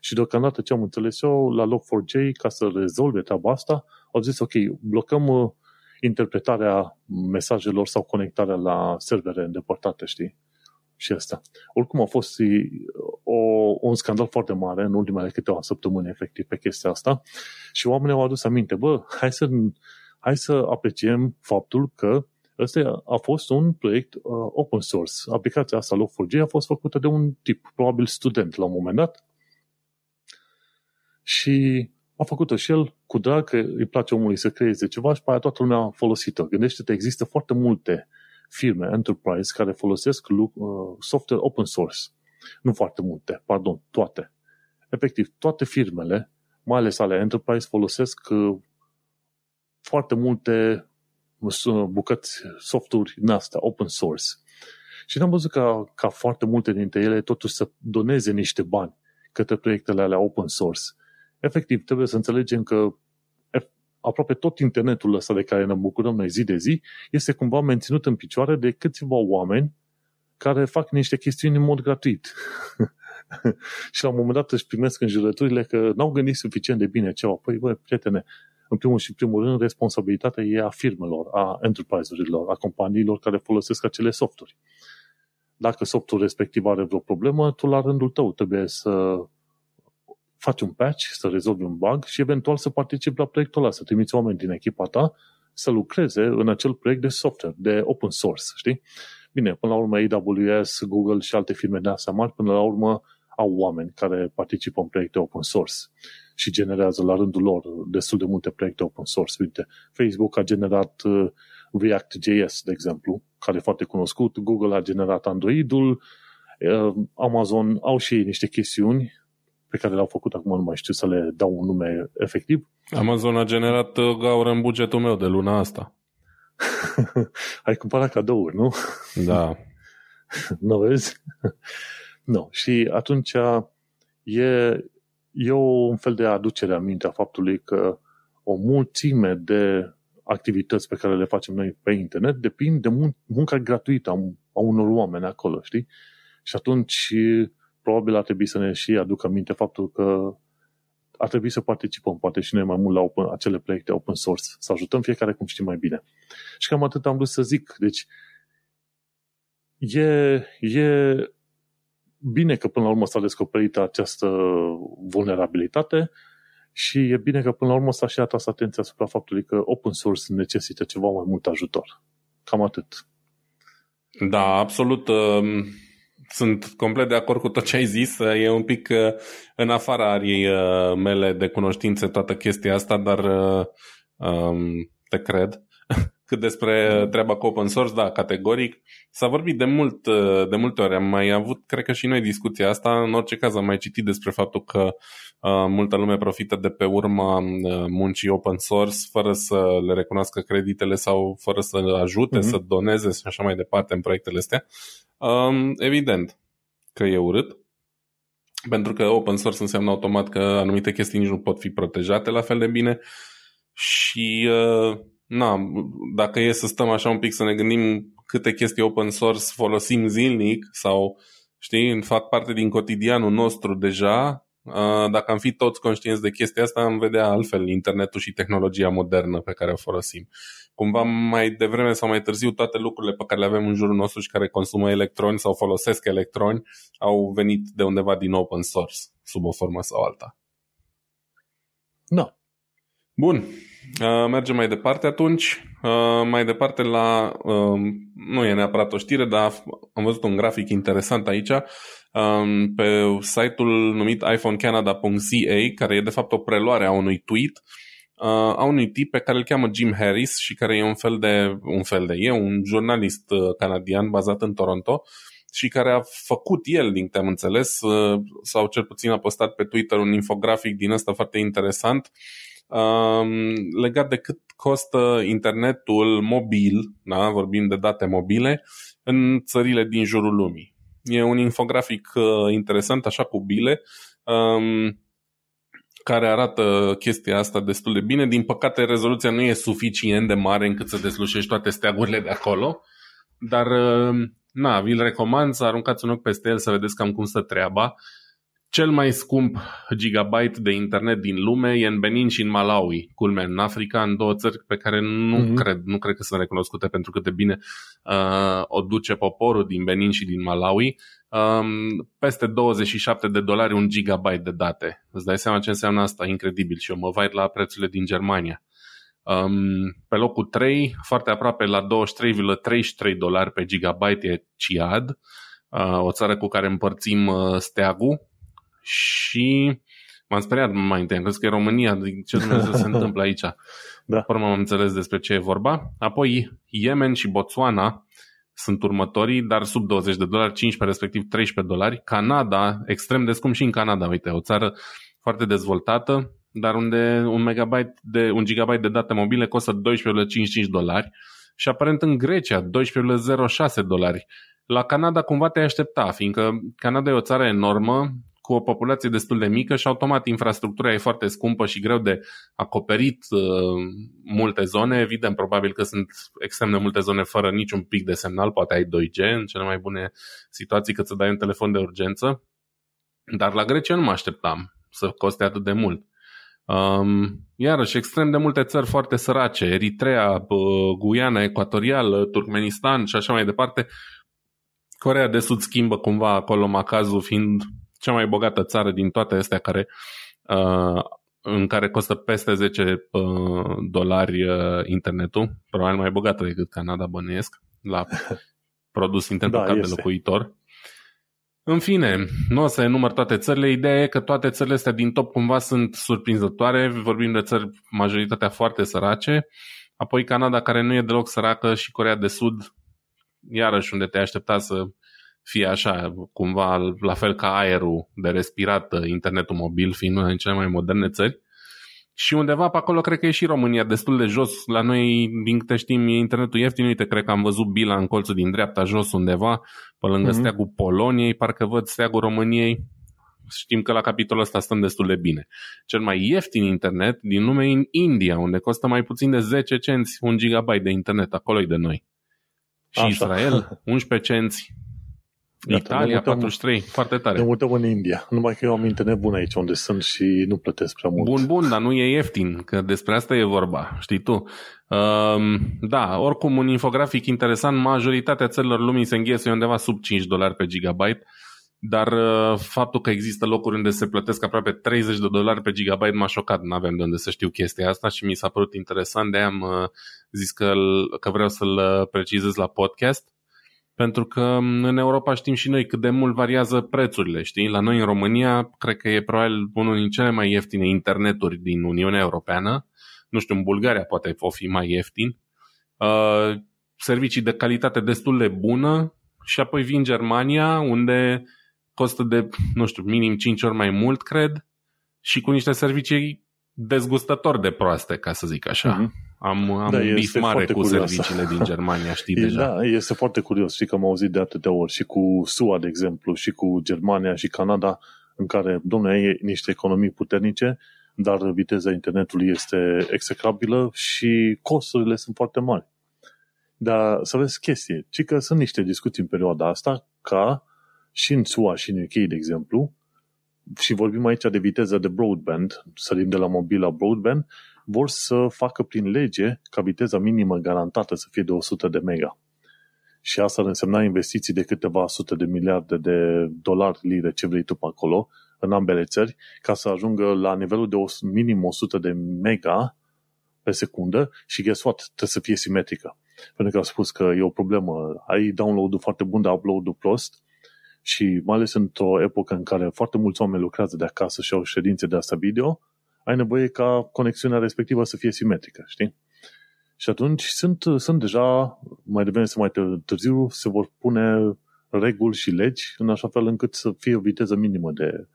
Și deocamdată ce am înțeles eu, la Log four J, ca să rezolve treaba asta, au zis, ok, blocăm interpretarea mesajelor sau conectarea la servere îndepărtate, știi? Și asta. Oricum a fost o, un scandal foarte mare în ultimele câteva săptămâni, efectiv, pe chestia asta. Și oamenii au adus aminte, bă, hai să, hai să apreciem faptul că ăsta a fost un proiect uh, open source. Aplicația asta, Log four J, a fost făcută de un tip, probabil student la un moment dat. Și a făcut-o și el cu drag, că îi place omului să creeze ceva și pe aia toată lumea a folosit-o. Gândește-te, există foarte multe firme, enterprise, care folosesc software open source. Nu foarte multe, pardon, toate. Efectiv, toate firmele, mai ales ale enterprise, folosesc foarte multe bucăți softuri din astea, open source. Și n-am văzut ca, ca foarte multe dintre ele totuși să doneze niște bani către proiectele alea open source. Efectiv, trebuie să înțelegem că aproape tot internetul ăsta de care ne bucurăm noi zi de zi este cumva menținut în picioare de câțiva oameni care fac niște chestiuni în mod gratuit. Și la un moment dat își primesc înjurăturile că n-au gândit suficient de bine ceva. Păi, băi, prietene, în primul și primul rând, responsabilitatea e a firmelor, a enterprise-urilor, a companiilor care folosesc acele softuri. Dacă softul respectiv are vreo problemă, tu la rândul tău trebuie să faci un patch, să rezolvi un bug și eventual să participi la proiectul ăla, să trimiți oameni din echipa ta să lucreze în acel proiect de software, de open source, știi? Bine, până la urmă A W S, Google și alte firme de astea mari, până la urmă au oameni care participă în proiecte open source și generează la rândul lor destul de multe proiecte open source. Uite, Facebook a generat React.js, de exemplu, care e foarte cunoscut, Google a generat Android-ul, Amazon au și ei niște chestiuni pe care le-au făcut, acum nu mai știu să le dau un nume efectiv. Amazon a generat gaură în bugetul meu de luna asta. Ai cumpărat cadouri, nu? Da. Nu vezi? Nu. Și atunci e, e un fel de aducere aminte a faptului că o mulțime de activități pe care le facem noi pe internet depind de mun- munca gratuită a, a unor oameni acolo, știi? Și atunci probabil ar trebui să ne și aduc aminte faptul că ar trebui să participăm poate și noi mai mult la open, acele proiecte open source, să ajutăm fiecare cum știm mai bine. Și cam atât am vrut să zic. Deci e, e bine că până la urmă s-a descoperit această vulnerabilitate Și e bine că până la urmă s-a și atras atenția asupra faptului că open source necesită ceva mai mult ajutor. Cam atât. Da, absolut. Sunt complet de acord cu tot ce ai zis. E un pic în afara ariei mele de cunoștințe toată chestia asta, dar te cred. Cât despre treaba cu open source, da, categoric. S-a vorbit de, mult, de multe ori. Am mai avut, cred că și noi, discuția asta. În orice caz am mai citit despre faptul că uh, multă lume profită de pe urma uh, muncii open source fără să le recunoască creditele sau fără să le ajute, uh-huh. să doneze și așa mai departe în proiectele astea. Uh, evident că e urât. Pentru că open source înseamnă automat că anumite chestii nici nu pot fi protejate la fel de bine. Și... Uh, Na, dacă e să stăm așa un pic să ne gândim câte chestii open source folosim zilnic sau, știi, fac parte din cotidianul nostru deja, dacă am fi toți conștienți de chestia asta, am vedea altfel internetul și tehnologia modernă pe care o folosim. Cumva mai devreme sau mai târziu toate lucrurile pe care le avem în jurul nostru și care consumă electroni sau folosesc electroni au venit de undeva din open source, sub o formă sau alta. Da. Bun, mergem mai departe atunci. Mai departe la, nu e neapărat o știre, dar am văzut un grafic interesant aici pe site-ul numit iphone canada punct c a, care e de fapt o preluare a unui tweet a unui tip pe care îl cheamă Jim Harris și care e un fel de, un fel de, e un jurnalist canadian bazat în Toronto și care a făcut el, din câte am înțeles, sau cel puțin a postat pe Twitter un infografic din ăsta foarte interesant legat de cât costă internetul mobil, da? Vorbim de date mobile, în țările din jurul lumii. E un infografic interesant, așa cu bile, um, care arată chestia asta destul de bine. Din păcate, rezoluția nu e suficient de mare încât să deslușești toate steagurile de acolo, dar na, vi-l recomand să aruncați un ochi peste el să vedeți cam cum stă treaba. Cel mai scump gigabyte de internet din lume e în Benin și în Malawi, culmea în Africa, în două țări pe care nu mm-hmm. cred, nu cred că sunt recunoscute pentru cât de bine uh, o duce poporul din Benin și din Malawi. Um, peste douăzeci și șapte de dolari un gigabyte de date. Îți dai seama ce înseamnă asta? Incredibil. Și eu mă vai la prețurile din Germania. Um, pe locul trei, foarte aproape la douăzeci și trei virgulă treizeci și trei dolari pe gigabyte e Ciad, uh, o țară cu care împărțim uh, steagul. Și m-am speriat mai întâi, am crezut că e România, ce Dumnezeu se întâmplă aici. Da. Până m-am înțeles despre ce e vorba. Apoi Yemen și Botswana sunt următorii, dar sub douăzeci de dolari, cincisprezece respectiv treisprezece dolari. Canada, extrem de scump și în Canada, uite, o țară foarte dezvoltată, dar unde un megabyte de un gigabyte de date mobile costă doisprezece virgulă cincizeci și cinci dolari și aparent în Grecia doisprezece virgulă zero șase dolari. La Canada cumva te-ai aștepta, fiindcă Canada e o țară enormă, cu o populație destul de mică și automat infrastructura e foarte scumpă și greu de acoperit uh, multe zone. Evident, probabil că sunt extrem de multe zone fără niciun pic de semnal, poate ai doi G în cele mai bune situații că ți-ai un telefon de urgență. Dar la Grecia nu mă așteptam să coste atât de mult. Um, iarăși, extrem de multe țări foarte sărace, Eritrea, Guiana Ecuatorială, Turkmenistan și așa mai departe. Coreea de Sud schimbă cumva acolo macazul fiind cea mai bogată țară din toate astea care, uh, în care costă peste zece dolari uh, internetul. Probabil mai bogată decât Canada, bănuiesc, la produs internet da, pe cap de locuitor. În fine, nu o să enumăr toate țările. Ideea e că toate țările astea din top cumva sunt surprinzătoare. Vorbim de țări, majoritatea foarte sărace. Apoi Canada, care nu e deloc săracă, și Coreea de Sud, iarăși unde te-ai aștepta să fie așa, cumva la fel ca aerul de respirat, internetul mobil fiind una din cele mai moderne țări. Și undeva pe acolo cred că e și România, destul de jos. La noi, din câte știm, e internetul ieftin. Uite, cred că am văzut bila în colțul din dreapta jos undeva, pe lângă mm-hmm. steagul Poloniei, parcă văd steagul României. Știm că la capitolul ăsta stăm destul de bine. Cel mai ieftin internet din lume e în India, unde costă mai puțin de zece cenți un gigabyte de internet. Acolo e de noi. Și așa. Israel, unsprezece cenți. Italia, Iată, patruzeci și trei, foarte tare. Ne mutăm în India, numai că eu am internet bun aici unde sunt și nu plătesc prea mult. Bun, bun, dar nu e ieftin, că despre asta e vorba, știi tu. Um, da, oricum un infografic interesant, majoritatea țărilor lumii se înghesuie undeva sub cinci dolari pe gigabyte Dar faptul că există locuri unde se plătesc aproape treizeci de dolari pe gigabyte m-a șocat, n-aveam de unde să știu chestia asta și mi s-a părut interesant, de-aia am zis că, că vreau să-l precizez la podcast. Pentru că în Europa știm și noi cât de mult variază prețurile, știi? La noi în România, cred că e probabil unul din cele mai ieftine interneturi din Uniunea Europeană. Nu știu, în Bulgaria poate o fi mai ieftin. Uh, servicii de calitate destul de bună și apoi vin Germania, unde costă de, nu știu, minim cinci ori mai mult, cred, și cu niște servicii dezgustător de proaste, ca să zic așa. Uh-huh. Am, am da, un bif mare cu curioasă. Serviciile din Germania, știi e, deja. Da, este foarte curios, știi că am auzit de atâtea ori și cu S U A, de exemplu, și cu Germania și Canada, în care, dom'le, e niște economii puternice, dar viteza internetului este execrabilă și costurile sunt foarte mari. Dar să vezi chestie, ci că sunt niște discuții în perioada asta, ca și în S U A și în U K, de exemplu, și vorbim aici de viteza de broadband, sărim de la mobil la broadband, vor să facă prin lege ca viteza minimă garantată să fie de o sută de mega. Și asta ar însemna investiții de câteva sute de miliarde de dolari, lire, ce vrei tu pe acolo, în ambele țări, ca să ajungă la nivelul de minim o sută de mega pe secundă și guess what, trebuie să fie simetrică. Pentru că au spus că e o problemă, ai download-ul foarte bun, dar upload-ul prost și mai ales într-o epocă în care foarte mulți oameni lucrează de acasă și au ședințe de asta video, ai nevoie ca conexiunea respectivă să fie simetrică, știi? Și atunci sunt, sunt deja, mai devreme sau mai târziu, se vor pune reguli și legi în așa fel încât să fie o viteză minimă de,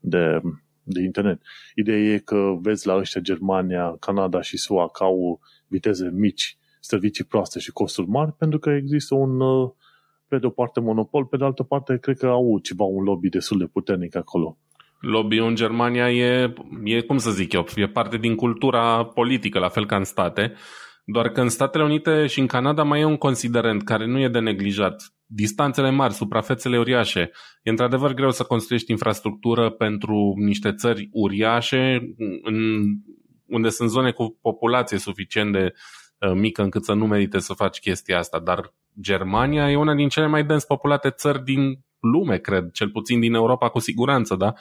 de, de internet. Ideea e că vezi la ăștia Germania, Canada și S U A că au viteze mici, servicii proaste și costuri mari, pentru că există un, pe de o parte, monopol, pe de altă parte, cred că au ceva, un lobby destul de puternic acolo. Lobby-ul în Germania e, e, cum să zic eu, e parte din cultura politică, la fel ca în state, doar că în Statele Unite și în Canada mai e un considerent care nu e de neglijat. Distanțele mari, suprafețele uriașe. E într-adevăr greu să construiești infrastructură pentru niște țări uriașe în, unde sunt zone cu populație suficient de uh, mică încât să nu merite să faci chestia asta, dar Germania e una din cele mai dens populate țări din lume, cred, cel puțin din Europa cu siguranță, da?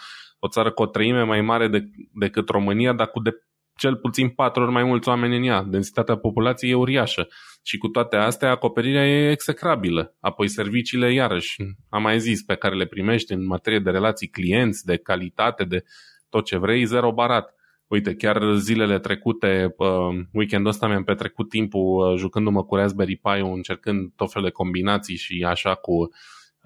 O țară cu o treime mai mare de, decât România, dar cu de, cel puțin patru ori mai mulți oameni în ea. Densitatea populației e uriașă. Și cu toate astea, acoperirea e execrabilă. Apoi serviciile, iarăși, am mai zis, pe care le primești în materie de relații clienți, de calitate, de tot ce vrei, zero barat. Uite, chiar zilele trecute, weekendul ăsta mi-am petrecut timpul jucându-mă cu Raspberry Pi-ul, încercând tot felul de combinații și așa cu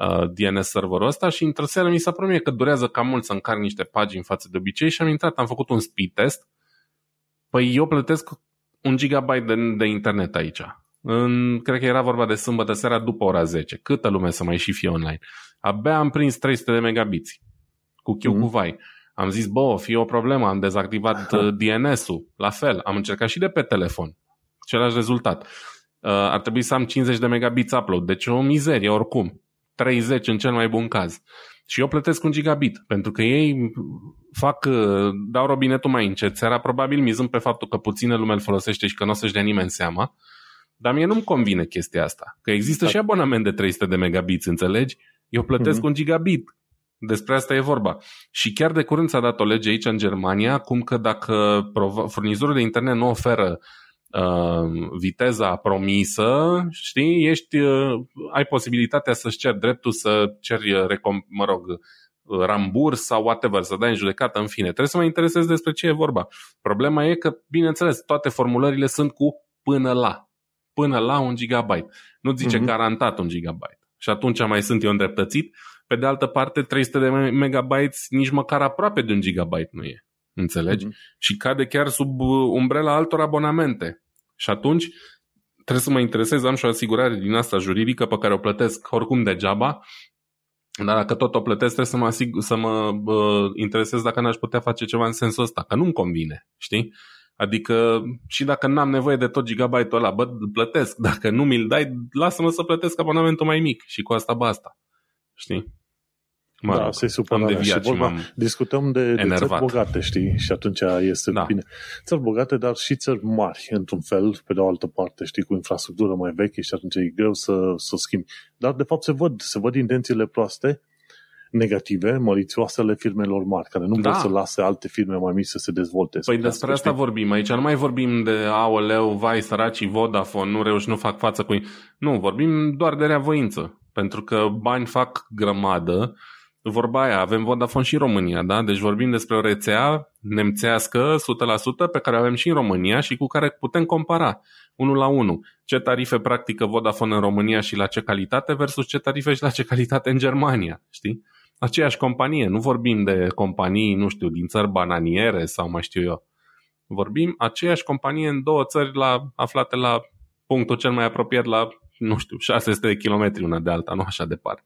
Uh, D N S serverul ăsta și într-o seară mi s-a promis că durează cam mult să încarc niște pagini față de obicei și am intrat, am făcut un speed test. Păi eu plătesc un gigabyte de, de internet aici. În, cred că era vorba de sâmbătă seara după ora zece. Câtă lume să mai și fie online. Abia am prins trei sute de megabiți cu chiu mm-hmm. cu vai. Am zis, bă, o fi o problemă, am dezactivat D N S-ul. La fel, am încercat și de pe telefon. Același rezultat. Uh, ar trebui să am cincizeci de megabiți upload, deci o mizerie oricum. treizeci în cel mai bun caz. Și eu plătesc un gigabit, pentru că ei fac, dau robinetul mai încet seara, probabil mizând pe faptul că puțină lume îl folosește și că nu o să-și dea nimeni seama, dar mie nu-mi convine chestia asta. Că există da. și abonament de trei sute de megabiți, înțelegi? Eu plătesc mm-hmm. un gigabit. Despre asta e vorba. Și chiar de curând s-a dat o lege aici în Germania, cum că dacă furnizorul de internet nu oferă viteza promisă, știi, ești, ai posibilitatea să-ți ceri dreptul, să ceri, mă rog, ramburs sau whatever, să dai în judecată, în fine. Trebuie să mă interesez despre ce e vorba. Problema e că, bineînțeles, toate formulările sunt cu până la, până la un gigabyte. Nu zice uh-huh. garantat un gigabyte. Și atunci mai sunt eu îndreptățit. Pe de altă parte, trei sute de megabytes, nici măcar aproape de un gigabyte nu e. Înțelegi? Uh-huh. Și cade chiar sub umbrela altor abonamente. Și atunci trebuie să mă interesez, am și o asigurare din asta juridică pe care o plătesc oricum degeaba, dar dacă tot o plătesc trebuie să mă, asigur, să mă bă, interesez dacă n-aș putea face ceva în sensul ăsta, că nu-mi convine, știi? Adică și dacă n-am nevoie de tot gigabyte-ul ăla, bă, plătesc, dacă nu mi-l dai, lasă-mă să plătesc abonamentul mai mic și cu asta basta, știi? Mă da, se supărarea și vorba, discutăm de, de țări bogate, știi? Și atunci este da. bine. Țări bogate, dar și țări mari, într-un fel, pe de o altă parte, știi, cu infrastructură mai veche și atunci e greu să, să schimbi. Dar, de fapt, se văd, se văd intențiile proaste negative, mărițoasele firmelor mari, care nu da. vor să lase alte firme mai mici să se dezvolte. Păi despre asta știi? vorbim aici, nu mai vorbim de aoleu, vai, săracii, Vodafone, nu reuși, nu fac față cu ei. Nu, vorbim doar de reavoință, pentru că bani fac grămadă. Vorba aia, avem Vodafone și în România, da? Deci vorbim despre o rețea nemțească, o sută la sută, pe care o avem și în România și cu care putem compara unul la unul. Ce tarife practică Vodafone în România și la ce calitate versus ce tarife și la ce calitate în Germania, știi? Aceeași companie, nu vorbim de companii, nu știu, din țări bananiere sau mai știu eu. Vorbim aceeași companie în două țări la, aflate la punctul cel mai apropiat, la, nu știu, șase sute de kilometri una de alta, nu așa departe.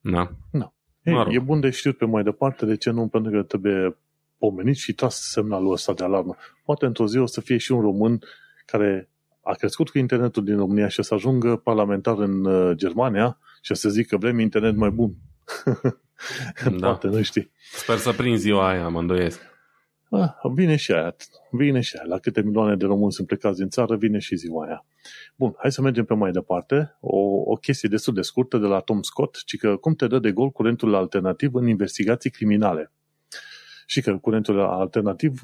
Da. Da. Ei, mă rog. E bun de știut pe mai departe, de ce nu? Pentru că trebuie pomenit și tras semnalul ăsta de alarmă. Poate într-o zi o să fie și un român care a crescut cu internetul din România și o să ajungă parlamentar în Germania și o să zică vrem internet mai bun. Da. Poate, nu știi. Sper să prind ziua aia, mă îndoiesc. Ah, vine și aia, vine și aia. La câte milioane de români sunt plecați din țară, vine și ziua aia. Bun, hai să mergem pe mai departe. O, o chestie destul de scurtă de la Tom Scott, ci că cum te dă de gol curentul alternativ în investigații criminale. Și că curentul alternativ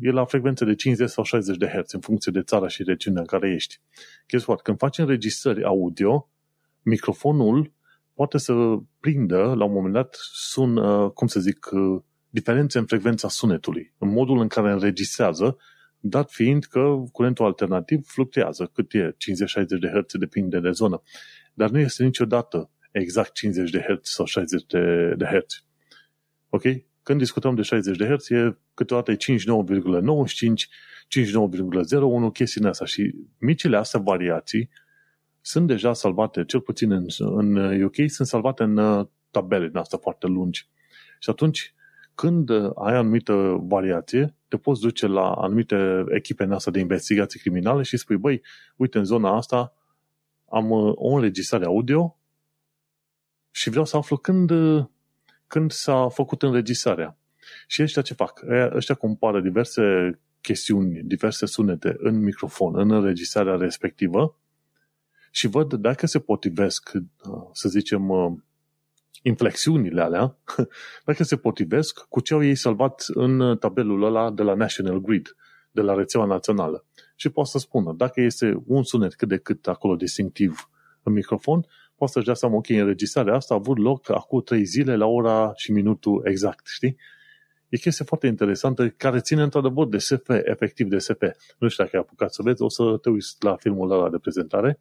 e la frecvență de cincizeci sau șaizeci de herți, în funcție de țara și regiunea în care ești. Guess what? Când faci înregistrări audio, microfonul poate să prindă, la un moment dat, sun, cum să zic, diferențe în frecvența sunetului, în modul în care înregistrează, dat fiind că curentul alternativ fluctuează, cât e, cincizeci șaizeci de herți, depinde de zonă. Dar nu este niciodată exact cincizeci de herți sau șaizeci de herți. Ok? Când discutăm de șaizeci de herți, e câteodată cincizeci și nouă virgulă nouăzeci și cinci, cincizeci și nouă virgulă zero unu, chestii în asta. Și micile astea variații sunt deja salvate, cel puțin în, în U K, sunt salvate în tabele din astea foarte lungi. Și atunci, când ai anumită variație, te poți duce la anumite echipe în asta de investigații criminale și spui, băi, uite, în zona asta am o înregistrare audio și vreau să aflu când, când s-a făcut înregistrarea. Și ăștia ce fac? Ăștia compară diverse chestiuni, diverse sunete în microfon, în înregistrarea respectivă și văd dacă se potrivesc, să zicem, inflexiunile alea, dacă se potrivesc cu ce au ei salvat în tabelul ăla de la National Grid, de la rețeaua națională. Și poate să spună, dacă este un sunet cât de cât acolo distinctiv în microfon, poate să-și dea seama, ok, înregistrarea asta a avut loc acum trei zile la ora și minutul exact, știi? E chestie foarte interesantă, care ține într-adevăr de S F, efectiv de S F. Nu știu dacă ai apucat să vezi, o să te uiți la filmul ăla de prezentare,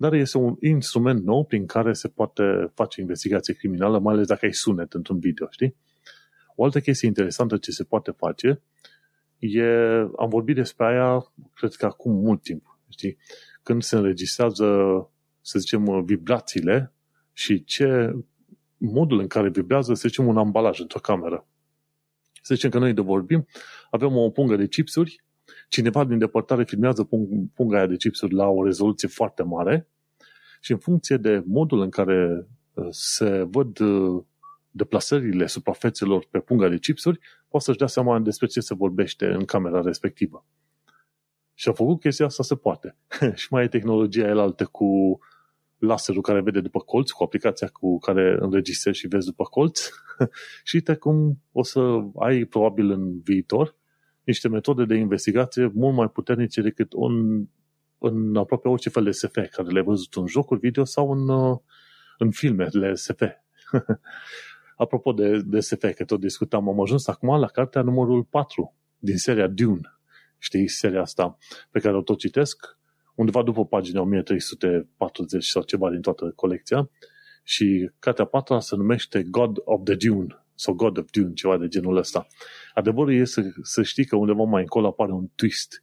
dar este un instrument nou prin care se poate face investigație criminală, mai ales dacă ai sunet într-un video, știi? O altă chestie interesantă ce se poate face e, am vorbit despre aia, cred că acum mult timp, știi? Când se înregistrează, să zicem, vibrațiile și ce modul în care vibrează, să zicem, un ambalaj într-o cameră. Să zicem că noi de vorbim, avem o pungă de chipsuri, cineva din depărtare filmează punga aia de chipsuri la o rezoluție foarte mare și în funcție de modul în care se văd deplasările suprafețelor pe punga de chipsuri, poate să-și dea seama despre ce se vorbește în camera respectivă. Și a făcut chestia asta, se poate. Și mai e tehnologia elaltă cu laserul care vede după colț, cu aplicația cu care înregistrezi și vezi după colț și uite cum o să ai probabil în viitor niște metode de investigație mult mai puternice decât în, în aproape orice fel de S F care le-ai văzut în jocuri video sau în, în filmele S F. Apropo de, de S F, că tot discutam, am ajuns acum la cartea numărul patru din seria Dune. Știi, seria asta pe care o tot citesc, undeva după pagina o mie trei sute patruzeci sau ceva din toată colecția, și cartea patra se numește God of the Dune, sau God of Dune, ceva de genul ăsta. Adevărul e să, să știi că undeva mai încolo apare un twist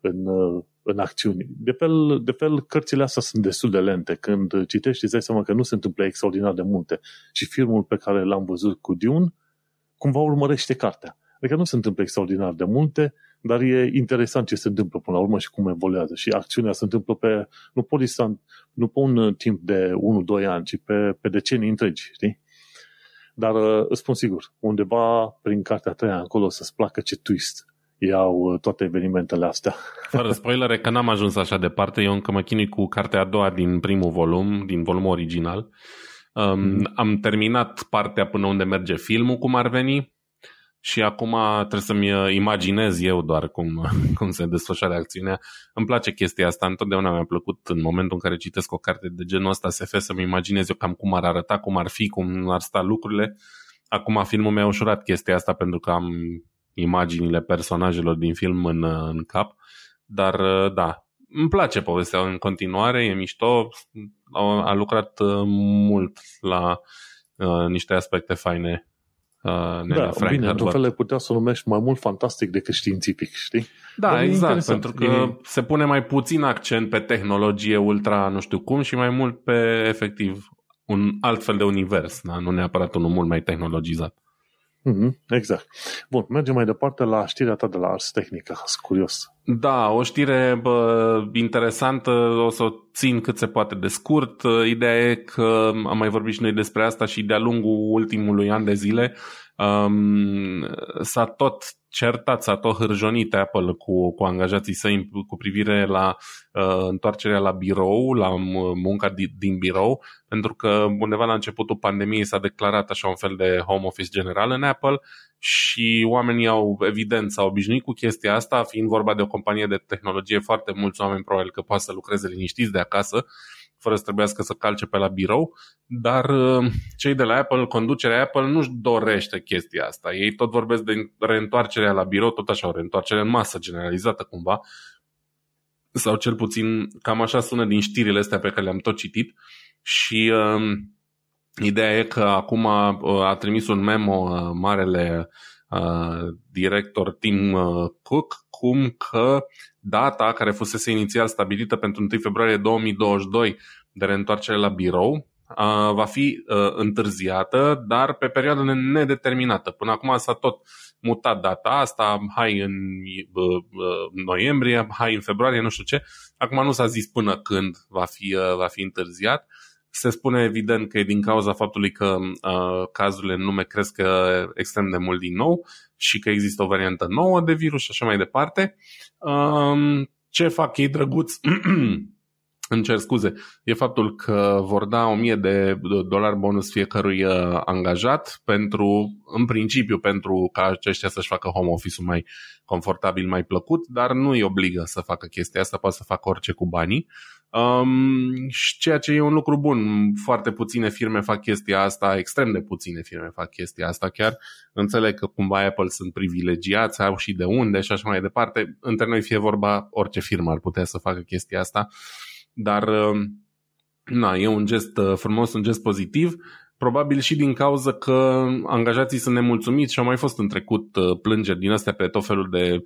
în, în acțiuni. De fel, de fel, cărțile astea sunt destul de lente. Când citești, îți dai seama că nu se întâmplă extraordinar de multe. Și filmul pe care l-am văzut cu Dune, cumva urmărește cartea. Adică nu se întâmplă extraordinar de multe, dar e interesant ce se întâmplă până la urmă și cum evoluează. Și acțiunea se întâmplă pe, nu pe, distan, nu pe un timp de unu doi ani, ci pe, pe decenii întregi, știi? Dar îți spun sigur, undeva prin cartea a treia încolo să-ți placă ce twist iau toate evenimentele astea. Fără spoilere, că n-am ajuns așa departe, eu încă mă chinui cu cartea a doua din primul volum, din volumul original, Um, am terminat partea până unde merge filmul, cum ar veni, și acum trebuie să-mi imaginez eu doar cum, cum se desfășoară acțiunea. Îmi place chestia asta, întotdeauna mi-a plăcut în momentul în care citesc o carte de genul ăsta S F să-mi imaginez eu cam cum ar arăta, cum ar fi, cum ar sta lucrurile. Acum filmul mi-a ușurat chestia asta pentru că am imaginile personajelor din film în, în cap, dar da, îmi place povestea în continuare, e mișto, a lucrat mult la uh, niște aspecte faine. Uh, da, bine, într-un fel le putea să numești mai mult fantastic decât științific, știi? Da, dar exact, pentru că e... se pune mai puțin accent pe tehnologie ultra nu știu cum și mai mult pe efectiv un alt fel de univers, da? Nu neapărat unul mult mai tehnologizat. Exact. Bun, mergem mai departe la știrea ta de la Ars Technica, curios. Da, o știre bă, interesantă, o să o țin cât se poate de scurt. Ideea e că am mai vorbit și noi despre asta și de-a lungul ultimului an de zile um, s-a tot certat, s-a tot hârjonit Apple cu, cu angajații săi cu privire la uh, întoarcerea la birou, la munca din, din birou, pentru că undeva la începutul pandemiei s-a declarat așa un fel de home office general în Apple și oamenii au, evident, s-au obișnuit cu chestia asta, fiind vorba de o companie de tehnologie, foarte mulți oameni probabil că poate să lucreze liniștiți de acasă, fără să trebuiască să calce pe la birou, dar cei de la Apple, conducerea Apple nu-și dorește chestia asta. Ei tot vorbesc de reîntoarcerea la birou, tot așa, o reîntoarcere în masă generalizată cumva, sau cel puțin cam așa sună din știrile astea pe care le-am tot citit și uh, ideea e că acum a, a trimis un memo uh, marele uh, director Tim Cook, cum că data care fusese inițial stabilită pentru întâi februarie două mii douăzeci și doi de reîntoarcere la birou va fi întârziată, dar pe perioadă nedeterminată. Până acum s-a tot mutat data asta, hai în noiembrie, hai în februarie, nu știu ce. Acum nu s-a zis până când va fi, va fi întârziat. Se spune evident că e din cauza faptului că uh, cazurile în lume cresc extrem de mult din nou și că există o variantă nouă de virus și așa mai departe. Uh, ce fac ei drăguți? Îmi cer scuze. E faptul că vor da o mie de dolari bonus fiecărui angajat pentru, în principiu, pentru ca aceștia să-și facă home office-ul mai confortabil, mai plăcut, dar nu îi obligă să facă chestia asta, poate să facă orice cu banii. Um, și ceea ce e un lucru bun, foarte puține firme fac chestia asta, extrem de puține firme fac chestia asta chiar. Înțeleg că cumva Apple sunt privilegiați, au și de unde și așa mai departe. Între noi fie vorba, orice firmă ar putea să facă chestia asta, dar na, e un gest frumos, un gest pozitiv. Probabil și din cauza că angajații sunt nemulțumiți și au mai fost în trecut plângeri din astea pe tot felul de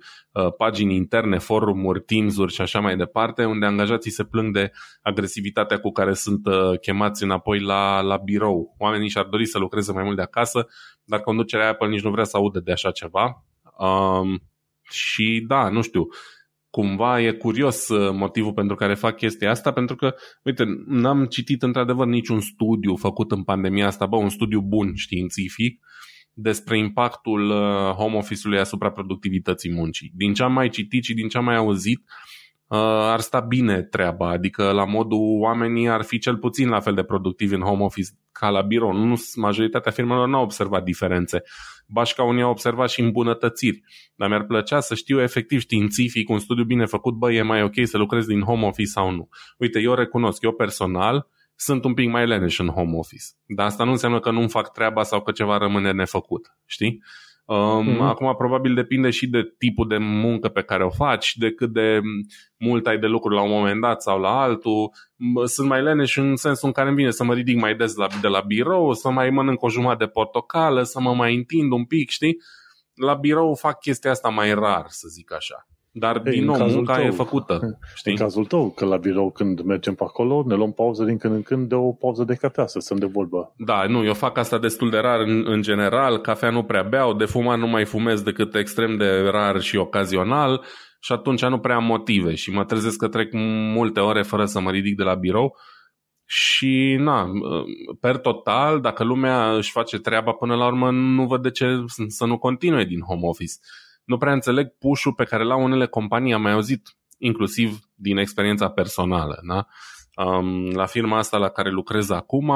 pagini interne, forumuri, Teams-uri și așa mai departe, unde angajații se plâng de agresivitatea cu care sunt chemați înapoi la, la birou. Oamenii și-ar dori să lucreze mai mult de acasă, dar conducerea Apple nici nu vrea să audă de așa ceva. Um, și da, nu știu... Cumva e curios motivul pentru care fac chestia asta, pentru că, uite, n-am citit într-adevăr niciun studiu făcut în pandemia asta, bă, un studiu bun științific, despre impactul home office-ului asupra productivității muncii. Din ce am mai citit și din ce am mai auzit, ar sta bine treaba, adică la modul oamenii ar fi cel puțin la fel de productivi în home office ca la birou. Nu, majoritatea firmelor nu au observat diferențe. Bașca unii au observat și îmbunătățiri, dar mi-ar plăcea să știu efectiv științific, un studiu bine făcut, bă, e mai ok să lucrez din home office sau nu. Uite, eu recunosc, eu personal sunt un pic mai leneș în home office, dar asta nu înseamnă că nu-mi fac treaba sau că ceva rămâne nefăcut, știi? Mm-hmm. Acum probabil depinde și de tipul de muncă pe care o faci, de cât de mult ai de lucru la un moment dat sau la altul. Sunt mai leneș în sensul în care îmi vine să mă ridic mai des la, de la birou, să mai mănânc o jumătate de portocală, să mă mai întind un pic, știi? La birou fac chestia asta mai rar, să zic așa. Dar ei, din nou, munca tău e făcută, știi? În cazul tău, că la birou când mergem pe acolo, ne luăm pauză din când în când, de o pauză de cafea să stăm de vorbă. Da, nu, eu fac asta destul de rar în, în general, cafea nu prea beau, de fumat nu mai fumez decât extrem de rar și ocazional și atunci nu prea am motive și mă trezesc că trec multe ore fără să mă ridic de la birou și na, per total, dacă lumea își face treaba până la urmă, nu văd de ce să nu continue din home office. Nu prea înțeleg push-ul pe care l-au unele companii, am mai auzit, inclusiv din experiența personală. Da? Um, la firma asta la care lucrez acum,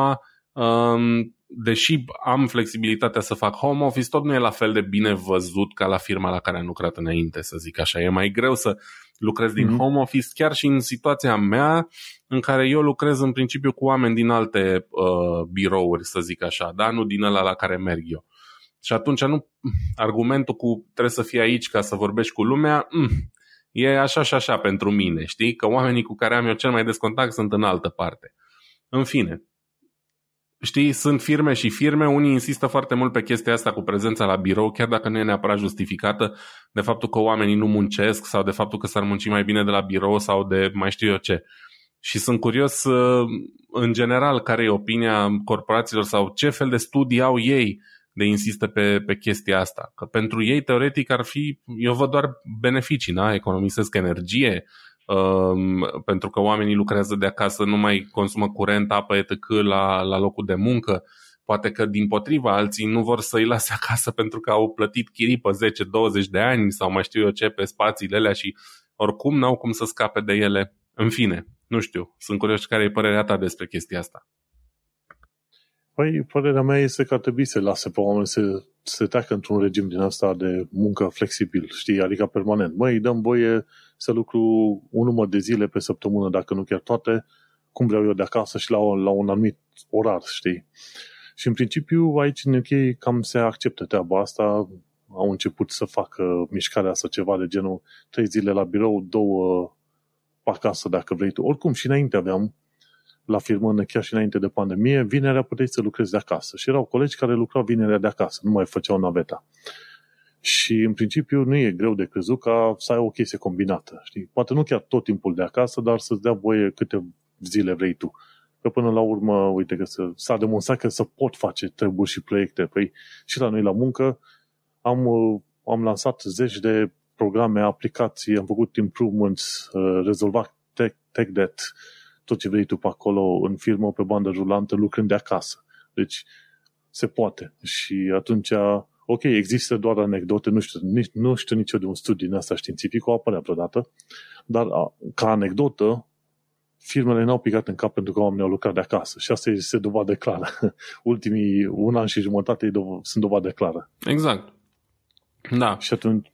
deși am flexibilitatea să fac home office, tot nu e la fel de bine văzut ca la firma la care am lucrat înainte, să zic așa. E mai greu să lucrez din mm-hmm. home office, chiar și în situația mea în care eu lucrez în principiu cu oameni din alte uh, birouri, să zic așa, da? Nu din ăla la care merg eu. Și atunci nu argumentul cu trebuie să fii aici ca să vorbești cu lumea mm, e așa și așa pentru mine, știi? Că oamenii cu care am eu cel mai des contact sunt în altă parte. În fine, știi, sunt firme și firme, unii insistă foarte mult pe chestia asta cu prezența la birou, chiar dacă nu e neapărat justificată de faptul că oamenii nu muncesc sau de faptul că s-ar munci mai bine de la birou sau de mai știu eu ce. Și sunt curios în general care e opinia corporațiilor sau ce fel de studii au ei de insistă pe, pe chestia asta. Că pentru ei teoretic ar fi, eu văd doar beneficii, na? Economisesc energie, pentru că oamenii lucrează de acasă, nu mai consumă curent, apă, et cetera la, la locul de muncă. Poate că dimpotriva alții nu vor să-i lase acasă pentru că au plătit chirii pe zece douăzeci de ani sau mai știu eu ce pe spațiile alea și oricum n-au cum să scape de ele. În fine, nu știu, sunt curios care e părerea ta despre chestia asta. Păi, părerea mea este că ar trebui să lase pe oameni să se treacă într-un regim din asta de muncă flexibil, știi, adică permanent. Măi, dăm voie să lucru un număr de zile pe săptămână, dacă nu chiar toate, cum vreau eu de acasă și la, la un anumit orar, știi? Și în principiu, aici în U K cam se acceptă treaba asta, au început să facă mișcarea asta ceva de genul trei zile la birou, două acasă dacă vrei tu. Oricum și înainte aveam la firmă, chiar și înainte de pandemie, vinerea puteai să lucrezi de acasă. Și erau colegi care lucrau vinerea de acasă, nu mai făceau naveta. Și, în principiu, nu e greu de crezut ca să ai o chestie combinată. Știi? Poate nu chiar tot timpul de acasă, dar să-ți dea voie câte zile vrei tu. Că până la urmă, uite, că se, s-a demonstrat că se pot face treburi și proiecte. Păi și la noi, la muncă, am, am lansat zeci de programe, aplicații, am făcut improvements, rezolvat tech, tech debt, tot ce vrei tu pe acolo, în firmă, pe bandă rulantă, lucrând de acasă. Deci, se poate. Și atunci, ok, există doar anecdote, nu știu, nici, nu știu nici eu de un studiu din asta științific, o apărea vreodată, dar ca anecdotă, firmele n-au picat în cap pentru că oamenii au lucrat de acasă. Și asta este dovadă clară. Ultimii un an și jumătate sunt dovadă clară. Exact. Da. Și atunci,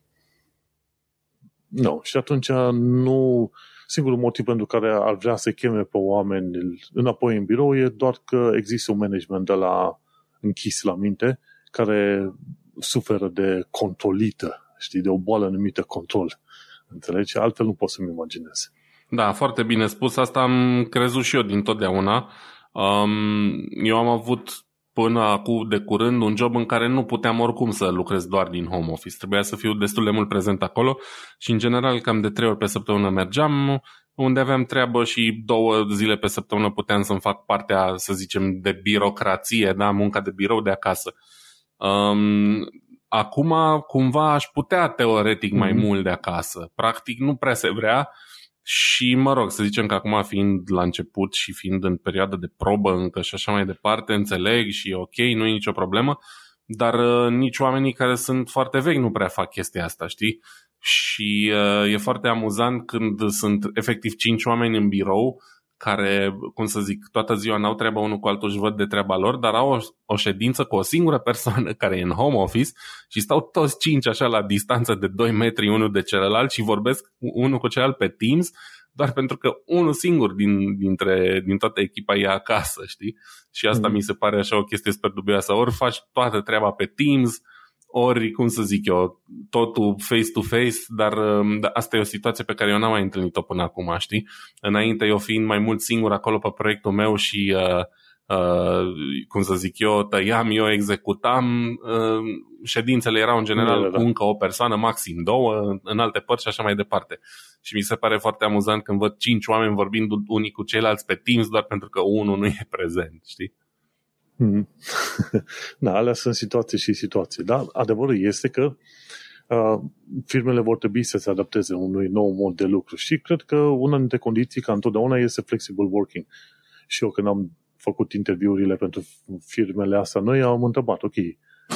no, și atunci nu... Singurul motiv pentru care ar vrea să cheme pe oameni înapoi în birou e doar că există un management de la închis la minte care suferă de controlită, știi, de o boală numită control. Înțelegi? Altfel nu pot să-mi imaginez. Da, foarte bine spus. Asta am crezut și eu dintotdeauna. Eu am avut până acum de curând un job în care nu puteam oricum să lucrez doar din home office. Trebuia să fiu destul de mult prezent acolo și în general cam de trei ori pe săptămână mergeam unde aveam treabă și două zile pe săptămână puteam să-mi fac partea, să zicem, de birocrație, da? Munca de birou de acasă. Um, acum cumva aș putea teoretic mai mm-hmm. mult de acasă. Practic nu prea se vrea. Și mă rog, să zicem că acum fiind la început și fiind în perioadă de probă încă și așa mai departe, înțeleg și e ok, nu e nicio problemă, dar uh, nici oamenii care sunt foarte vechi nu prea fac chestia asta, știi? Și uh, e foarte amuzant când sunt efectiv cinci oameni în birou care, cum să zic, toată ziua n-au treaba unul cu altul, își văd de treaba lor, dar au o, o ședință cu o singură persoană care e în home office și stau toți cinci așa la distanță de doi metri unul de celălalt și vorbesc unul cu celălalt pe Teams, doar pentru că unul singur din, dintre, din toată echipa e acasă, știi? Și asta mm. mi se pare așa o chestie super dubioasă. Ori faci toată treaba pe Teams, ori, cum să zic eu, totul face-to-face, dar asta e o situație pe care eu n-am mai întâlnit-o până acum, știi? Înainte, eu fiind mai mult singur acolo pe proiectul meu și, uh, uh, cum să zic eu, tăiam, eu executam, uh, ședințele erau în general da, da, da. încă o persoană, maxim două, în alte părți și așa mai departe. Și mi se pare foarte amuzant când văd cinci oameni vorbind unii cu ceilalți pe Teams doar pentru că unul nu e prezent, știi? Mm. Da, alea sunt situații și situații. Dar adevărul este că uh, firmele vor trebui să se adapteze unui nou mod de lucru. Și cred că una dintre condiții ca întotdeauna este flexible working. Și eu când am făcut interviurile pentru firmele astea, noi am întrebat, ok,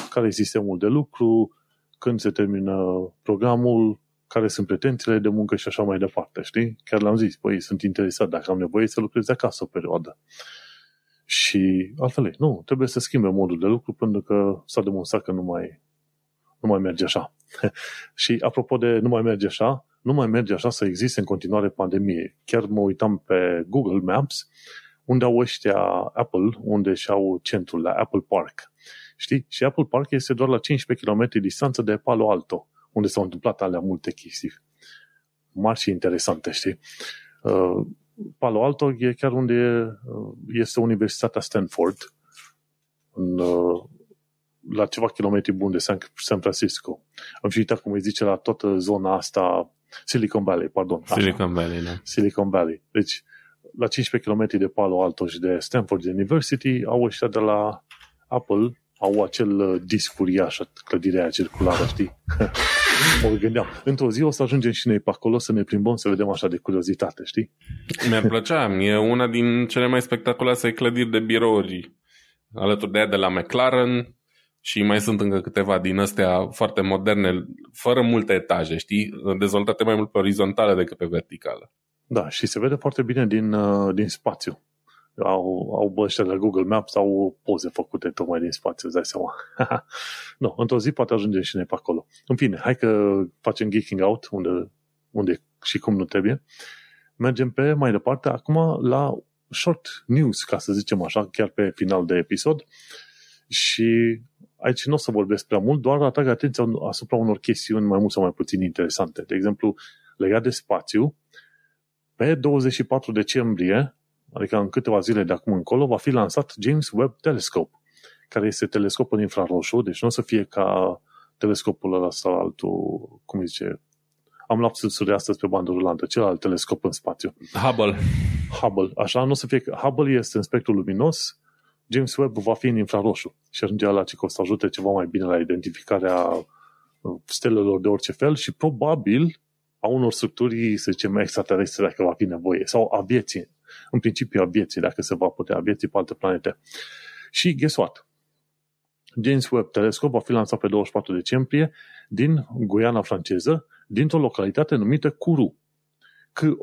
care e sistemul de lucru, când se termină programul, care sunt pretențiile de muncă și așa mai departe, știi? Chiar le-am zis, păi sunt interesat dacă am nevoie să lucrez de acasă o perioadă. Și altfel, nu, trebuie să schimbe modul de lucru pentru că s-a demonstrat că nu mai, nu mai merge așa. Și apropo de nu mai merge așa, nu mai merge așa să existe în continuare pandemie. Chiar mă uitam pe Google Maps, unde au ăștia Apple, unde și-au centrul la Apple Park. Știi? Și Apple Park este doar la cincisprezece kilometri distanță de Palo Alto, unde s-au întâmplat alea multe chestii mari și interesante, știi? Uh, Palo Alto e chiar unde e, este Universitatea Stanford, în, uh, la ceva kilometri buni de San, San Francisco. Am și uitat cum îi zice la toată zona asta, Silicon Valley, pardon. Silicon așa. Valley, da. Silicon Valley. Deci, la cincisprezece kilometri de Palo Alto și de Stanford University, au ăștia de la Apple, au acel disc uriaș, clădirea aia circulară, știi? Mă gândeam, într-o zi o să ajungem și noi pe acolo să ne plimbăm, să vedem așa de curiozitate, știi? Mi-ar plăcea, e una din cele mai spectaculoase clădiri de birouri, alături de aia de la McLaren și mai sunt încă câteva din astea foarte moderne, fără multe etaje, știi? Dezvoltate mai mult pe orizontală decât pe verticală. Da, și se vede foarte bine din, din spațiu. Au, au băștia de Google Maps, au poze făcute tocmai din spațiu, îți dai seama. No, într-o zi poate ajungem și noi pe acolo. În fine, hai că facem geeking out unde, unde și cum nu trebuie. Mergem pe mai departe, acum la short news, ca să zicem așa, chiar pe final de episod. Și aici nu o să vorbesc prea mult, doar atrag atenția asupra unor chestiuni mai mult sau mai puțin interesante. De exemplu, legat de spațiu, pe douăzeci și patru decembrie, adică în câteva zile de acum încolo, va fi lansat James Webb Telescope, care este telescopul infraroșu, deci nu o să fie ca telescopul ăla sau altul, cum zice, am lapsuri astăzi pe bandă rulantă, celălalt telescop în spațiu. Hubble. Hubble, așa, nu o să fie, Hubble este în spectrul luminos, James Webb va fi în infraroșu și ajunge la ce o să ajute ceva mai bine la identificarea stelelor de orice fel și probabil a unor structuri, să zicem, extraterestre, dacă va fi nevoie, sau a vieții. În principiu a vieții, dacă se va putea, a vieții pe alte planete. Și guess what? James Webb Telescope va fi lansat pe douăzeci și patru decembrie din Guiana franceză, dintr-o localitate numită Kourou.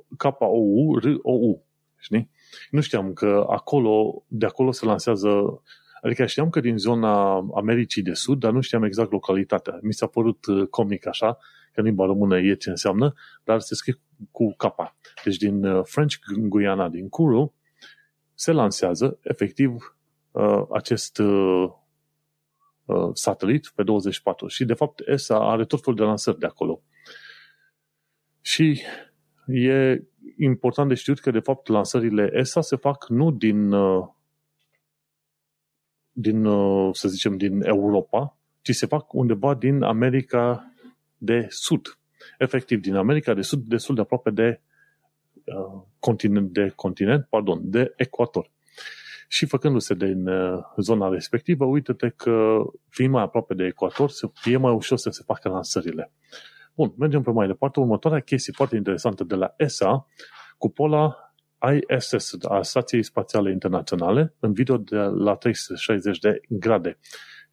K O U R O U. Știi? Nu știam că acolo, de acolo se lansează, adică știam că din zona Americii de Sud, dar nu știam exact localitatea. Mi s-a părut comic așa, că în limba română e ce înseamnă, dar se scrie cu capa. Deci din French Guiana, din Kourou, se lansează efectiv acest satelit pe douăzeci și patru. Și de fapt E S A are tot felul de lansări de acolo. Și e important de știut că de fapt lansările E S A se fac nu din, din să zicem, din Europa, ci se fac undeva din America de Sud. Efectiv, din America de Sud, destul de aproape de uh, continent, de continent, pardon, de ecuator. Și făcându-se din uh, zona respectivă, uite-te că fiind mai aproape de ecuator, să fie mai ușor să se facă lansările. Bun, mergem pe mai departe. Următoarea chestie foarte interesantă de la E S A, cupola I S S, a Stației Spațiale Internaționale, în video de la trei sute șaizeci de grade.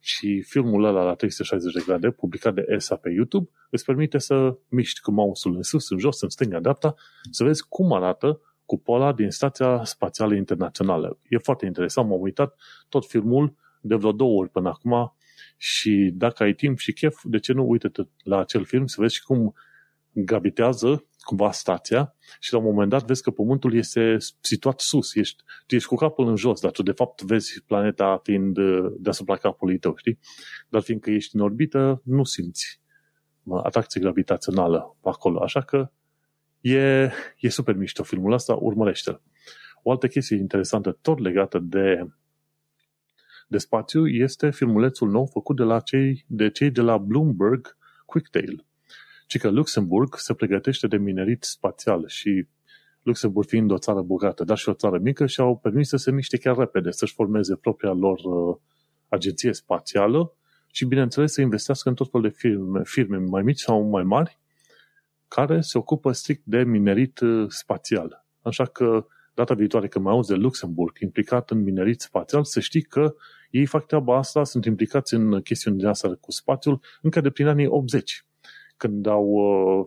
Și filmul ăla la trei sute șaizeci de grade, publicat de E S A pe YouTube, îți permite să miști cu mouse-ul în sus, în jos, în stânga, dreapta, să vezi cum arată cupola din Stația Spațială Internațională. E foarte interesant, m-am uitat tot filmul de vreo două ori până acum și dacă ai timp și chef, de ce nu, uite-te la acel film să vezi cum gravitează cumva stația și la un moment dat vezi că Pământul este situat sus, ești, tu ești cu capul în jos, dar tu de fapt vezi planeta fiind deasupra capului tău, știi? Dar fiindcă ești în orbită, nu simți atracție gravitațională acolo, așa că e, e super mișto filmul ăsta, urmărește-l. O altă chestie interesantă, tot legată de, de spațiu, este filmulețul nou făcut de, la cei, de cei de la Bloomberg Quicktail. Și că Luxemburg se pregătește de minerit spațial și Luxemburg fiind o țară bogată, dar și o țară mică, și-au permis să se miște chiar repede, să-și formeze propria lor uh, agenție spațială și, bineînțeles, să investească în tot felul de firme, firme mai mici sau mai mari, care se ocupă strict de minerit uh, spațial. Așa că, data viitoare când mai auzi de Luxemburg implicat în minerit spațial, să știi că ei fac treaba asta, sunt implicați în chestiunea asta cu spațiul încă de prin anii optzeci. Când au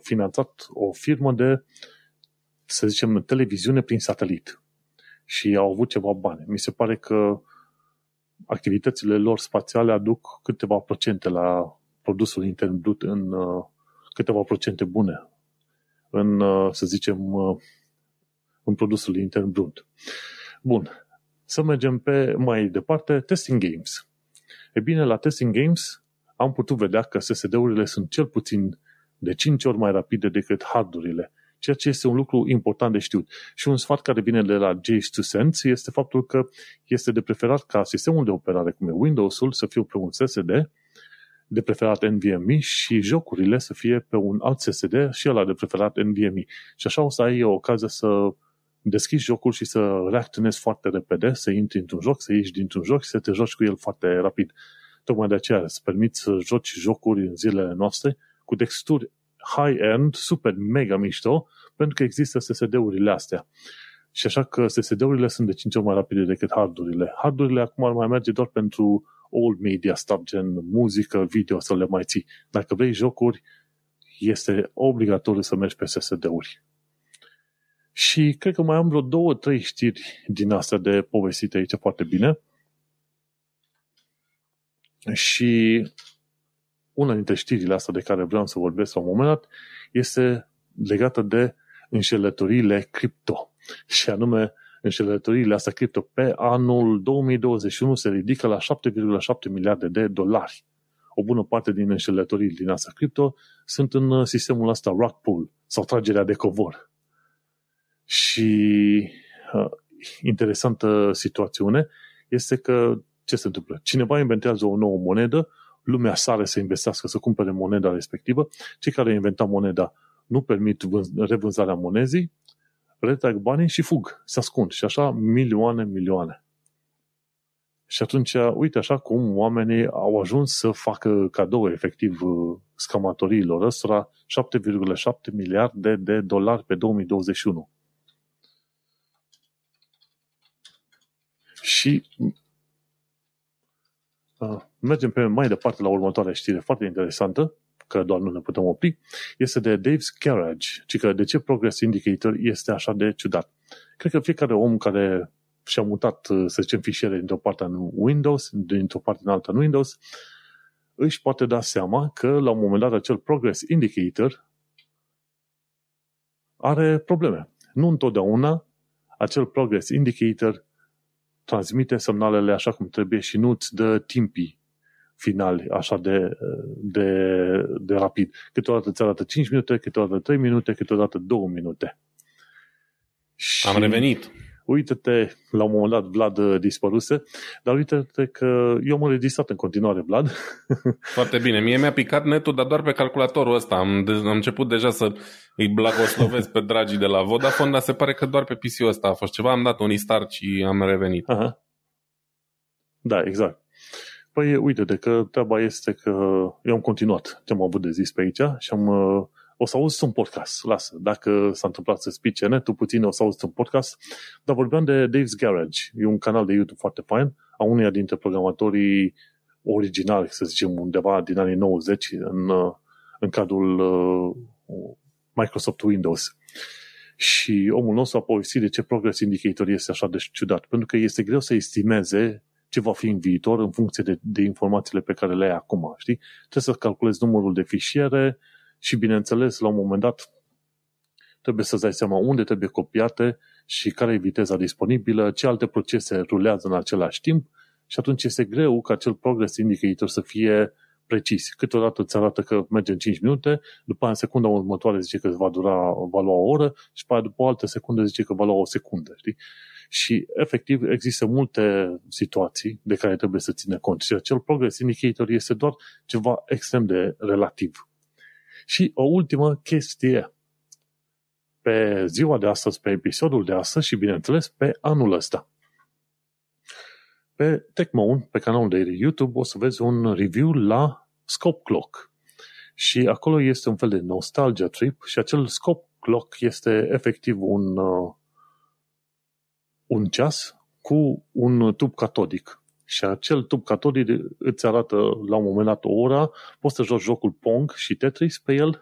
finanțat o firmă de, să zicem, televiziune prin satelit. și au avut ceva bani. Mi se pare că activitățile lor spațiale aduc câteva procente la produsul intern brut, în câteva procente bune în, să zicem, în produsul intern brut. Bun, să mergem pe mai departe, testing games. E bine, la testing games am putut vedea că S S D-urile sunt cel puțin de cinci ori mai rapide decât hardurile, ceea ce este un lucru important de știut. Și un sfat care vine de la J two Sense este faptul că este de preferat ca sistemul de operare, cum e Windows-ul, să fie pe un S S D, de preferat NVMe, și jocurile să fie pe un alt S S D și ăla de preferat NVMe. Și așa o să ai ocazia să deschizi jocul și să reacționezi foarte repede, să intri într-un joc, să ieși dintr-un joc și să te joci cu el foarte rapid. Tocmai de aceea îți permiți să joci jocuri în zilele noastre cu texturi high-end, super mega mișto, pentru că există S S D-urile astea. Și așa că S S D-urile sunt de cinci ori mai rapide decât hardurile. Hardurile acum ar mai merge doar pentru old media stuff, gen muzică, video, să le mai ții. Dacă vrei jocuri, este obligatoriu să mergi pe S S D-uri. Și cred că mai am vreo două, trei știri din astea de povestite aici foarte bine. Și una dintre știrile astea de care vreau să vorbesc la un moment dat este legată de înșelătoriile cripto. Și anume, înșelătoriile astea cripto pe anul două mii douăzeci și unu se ridică la șapte virgulă șapte miliarde de dolari. O bună parte din înșelătorii din astea cripto sunt în sistemul ăsta rug pull sau tragerea de covor. Și uh, interesantă situațiune este că ce se întâmplă? Cineva inventează o nouă monedă, lumea sare să investească, să cumpere moneda respectivă, cei care inventau moneda nu permit vânz- revânzarea monezii, retrag banii și fug, se ascund și așa milioane, milioane. Și atunci, uite așa cum oamenii au ajuns să facă cadou efectiv scamatorilor ăstora șapte virgulă șapte miliarde de dolari pe două mii douăzeci și unu. Și uh, mergem pe mai departe la următoarea știre foarte interesantă, că doar nu ne putem opri, este de Dave's Garage, ci că de ce Progress Indicator este așa de ciudat. Cred că fiecare om care și-a mutat, să zicem, fișiere dintr-o parte în Windows, dintr-o parte în alta în Windows, își poate da seama că la un moment dat acel Progress Indicator are probleme. Nu întotdeauna acel Progress Indicator transmite semnalele așa cum trebuie și nu îți dă timpii finali așa de, de, de rapid. Câteodată îți arată cinci minute, câteodată trei minute, câteodată două minute. Și am revenit. Uite-te, la un moment dat Vlad dispăruse, dar uite-te că eu am înregistrat în continuare, Vlad. Foarte bine, mie mi-a picat netul, dar doar pe calculatorul ăsta. Am, de- am început deja să îi blagoslovesc pe dragii de la Vodafone, dar se pare că doar pe P C-ul ăsta a fost ceva. Am dat un start și am revenit. Aha. Da, exact. Păi uite-te că treaba este că eu am continuat ce am avut de zis pe aici și am... O să auzi un podcast, lasă, dacă s-a întâmplat să spice netul puțin, o să auzi un podcast, dar vorbeam de Dave's Garage, e un canal de YouTube foarte fain, a uneia dintre programatorii originali, să zicem undeva din anii nouăzeci, în, în cadrul uh, Microsoft Windows. Și omul nostru a povestit de ce Progress Indicator este așa de ciudat, pentru că este greu să estimeze ce va fi în viitor în funcție de, de informațiile pe care le ai acum, știi? Trebuie să calculezi numărul de fișiere, și, bineînțeles, la un moment dat trebuie să-ți dai seama unde trebuie copiate și care e viteza disponibilă, ce alte procese rulează în același timp și atunci este greu ca acel Progress Indicator să fie precis. Câteodată îți arată că merge în cinci minute, după aia în secunda următoare zice că va dura, va lua o oră și după aia după o altă secundă zice că va lua o secundă. Știi? Și, efectiv, există multe situații de care trebuie să ține cont și acel Progress Indicator este doar ceva extrem de relativ. Și o ultimă chestie. Pe ziua de astăzi, pe episodul de astăzi și, bineînțeles, pe anul ăsta. Pe TechMoon, pe canalul de YouTube, o să vezi un review la Scope Clock. Și acolo este un fel de nostalgia trip și acel Scope Clock este efectiv un, un ceas cu un tub catodic. Și acel tub catodic îți arată la un moment dat o oră, poți să joci jocul Pong și Tetris pe el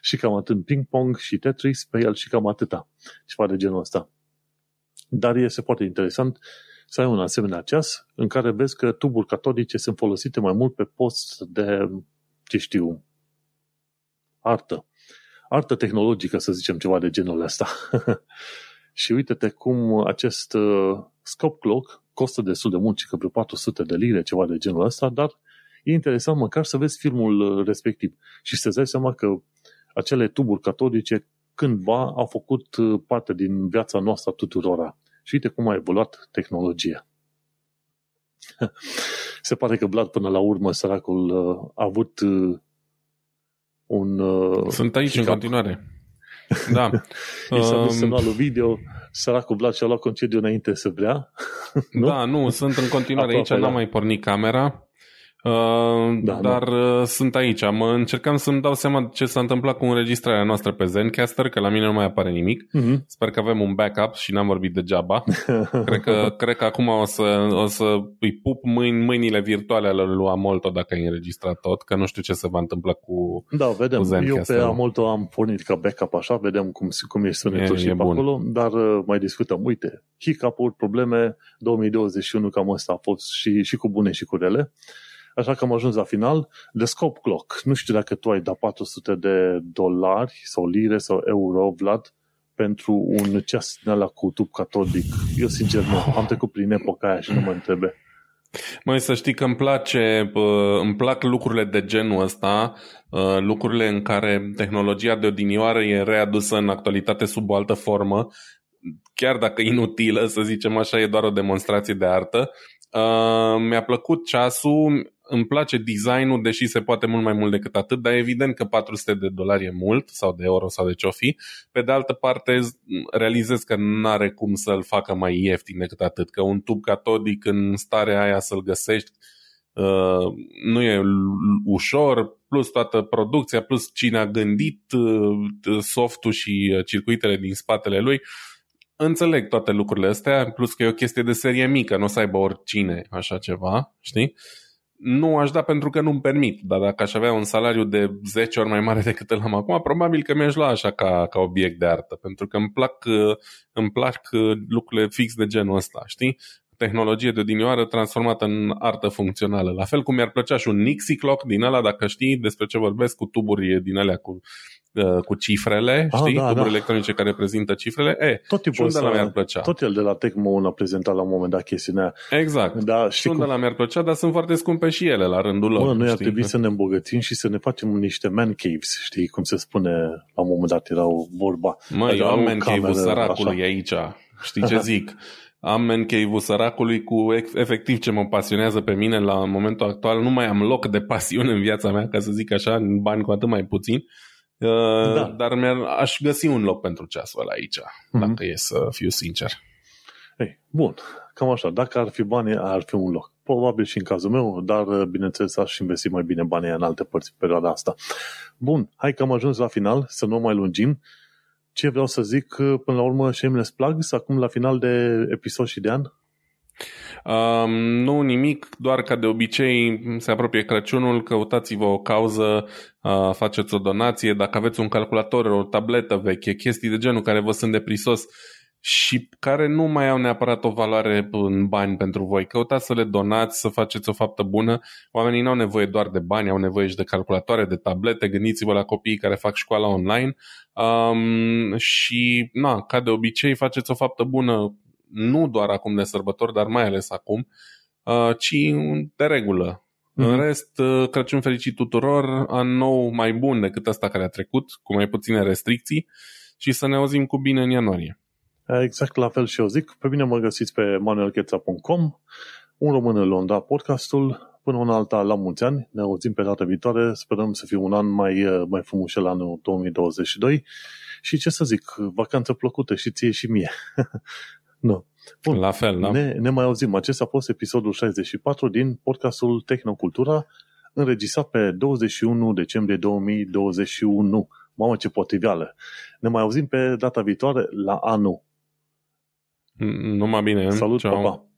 și cam atât, ping-pong și Tetris pe el și cam atâta, ceva de genul ăsta. dar este foarte interesant să ai un asemenea ceas în care vezi că tuburi catodice sunt folosite mai mult pe post de, ce știu, artă. Artă tehnologică, să zicem, ceva de genul ăsta. Și uite-te cum acest scope clock costă destul de mult, că vreo patru sute de lire, ceva de genul ăsta, dar e interesant măcar să vezi filmul respectiv și să-ți dai seama că acele tuburi catodice cândva au făcut parte din viața noastră tuturora. Și uite cum a evoluat tehnologia. Se pare că Vlad, până la urmă, săracul, a avut un... Sunt aici hiccup. În continuare. Da. I s-a dus semnalul video, săracul Vlad și-a luat concediu înainte să vrea. Nu? Da, nu, sunt în continuare aici, n-am mai pornit camera. Uh, da, dar da. Sunt aici. Mă încercam să-mi dau seama ce s-a întâmplat cu înregistrarea noastră pe Zencastr, că la mine nu mai apare nimic. Uh-huh. Sper că avem un backup și n-am vorbit degeaba. Cred că, cred că acum o să, o să îi pup mâini, mâinile virtuale ale lui Amolto dacă ai înregistrat tot, că nu știu ce se va întâmpla cu, da, vedem. Cu Zencastr. Eu pe Amolto am pornit ca backup așa, vedem cum, cum e sunetul și pe acolo, dar mai discutăm. Uite, hiccup-uri, probleme, două mii douăzeci și unu cam ăsta a fost și, și cu bune și cu rele. Așa că am ajuns la final. The Scope Clock. Nu știu dacă tu ai dat patru sute de dolari sau lire sau euro, Vlad, pentru un ceas din ăla cu tub catodic. Eu, sincer, nu. Am trecut prin epoca aia și nu mă întrebe. Mai să știi că îmi place, îmi plac lucrurile de genul ăsta, lucrurile în care tehnologia de odinioară e readusă în actualitate sub o altă formă, chiar dacă inutilă, să zicem așa, e doar o demonstrație de artă. Uh, mi-a plăcut ceasul, îmi place designul, deși se poate mult mai mult decât atât, dar evident că patru sute de dolari e mult, sau de euro sau de ce-o fi. Pe de altă parte, realizez că n-are cum să-l facă mai ieftin decât atât, că un tub catodic în starea aia să-l găsești uh, nu e ușor, plus toată producția, plus cine a gândit uh, softul și circuitele din spatele lui. Înțeleg toate lucrurile astea, plus că e o chestie de serie mică, nu o să aibă oricine așa ceva, știi? Nu aș da pentru că nu-mi permit, dar dacă aș avea un salariu de zece ori mai mare decât îl am acum, probabil că mi-aș lua așa ca, ca obiect de artă, pentru că îmi plac, îmi plac lucrurile fix de genul ăsta, știi? Tehnologie de odinioară transformată în artă funcțională. La fel cum mi-ar plăcea și un Nixie Clock din ăla, dacă știi despre ce vorbesc, cu tuburi din alea cu... cu cifrele, ah, știi? Da, tuburi da. electronice care prezintă cifrele, e, tot și unde ăla mi-ar plăcea. Tot el de la Tecmo a prezentat la un moment dat chestiunea. Exact, da, și unde ăla mi-ar plăcea, dar sunt foarte scumpe și ele la rândul lor. Bă, noi ar trebui să ne îmbogățim și să ne facem niște man caves, știi? Cum se spune la un moment dat, era o vorba. Măi, eu am man cave-ul săracului aici, știi ce zic? Am man cave-ul săracului cu efectiv ce mă pasionează pe mine la momentul actual. Nu mai am loc de pasiune în viața mea, ca să zic așa, în bani cu atât mai puțin. Da. Dar mi-ar, aș găsi un loc pentru ceasul ăla aici, mm-hmm. dacă e să fiu sincer. Ei, bun, cam așa, dacă ar fi bani, ar fi un loc. Probabil și în cazul meu, dar bineînțeles aș investi mai bine banii în alte părți perioada asta. Bun, hai că am ajuns la final, să nu mai lungim. Ce vreau să zic, până la urmă, shameless plugs, acum la final de episod și de an? Um, nu nimic, doar ca de obicei se apropie Crăciunul, căutați-vă o cauză, uh, faceți o donație, dacă aveți un calculator, o tabletă veche, chestii de genul care vă sunt de prisos și care nu mai au neapărat o valoare în bani pentru voi, căutați să le donați, să faceți o faptă bună. Oamenii nu au nevoie doar de bani, au nevoie și de calculatoare, de tablete, gândiți-vă la copiii care fac școala online, um, și na, ca de obicei faceți o faptă bună. Nu doar acum de sărbători, dar mai ales acum, ci de regulă. Mm-hmm. În rest, Crăciun fericit tuturor, an nou mai bun decât ăsta care a trecut, cu mai puține restricții și să ne auzim cu bine în ianuarie. Exact la fel și eu zic. Pe mine mă găsiți pe manuelcheța punct com, Un Român în Londra, podcastul. Până una alta, la mulți ani, ne auzim pe data viitoare, sperăm să fie un an mai, mai frumos la anul două mii douăzeci și doi și ce să zic, vacanță plăcută și ție și mie. Nu. Bun. La fel, da? ne, ne mai auzim. Acesta a fost episodul șaizeci și patru din podcastul Tehnocultura, înregistrat pe douăzeci și unu decembrie două mii douăzeci și unu. Mamă, ce potriveală! Ne mai auzim pe data viitoare la anul. Numai bine. Salut, pa, pa!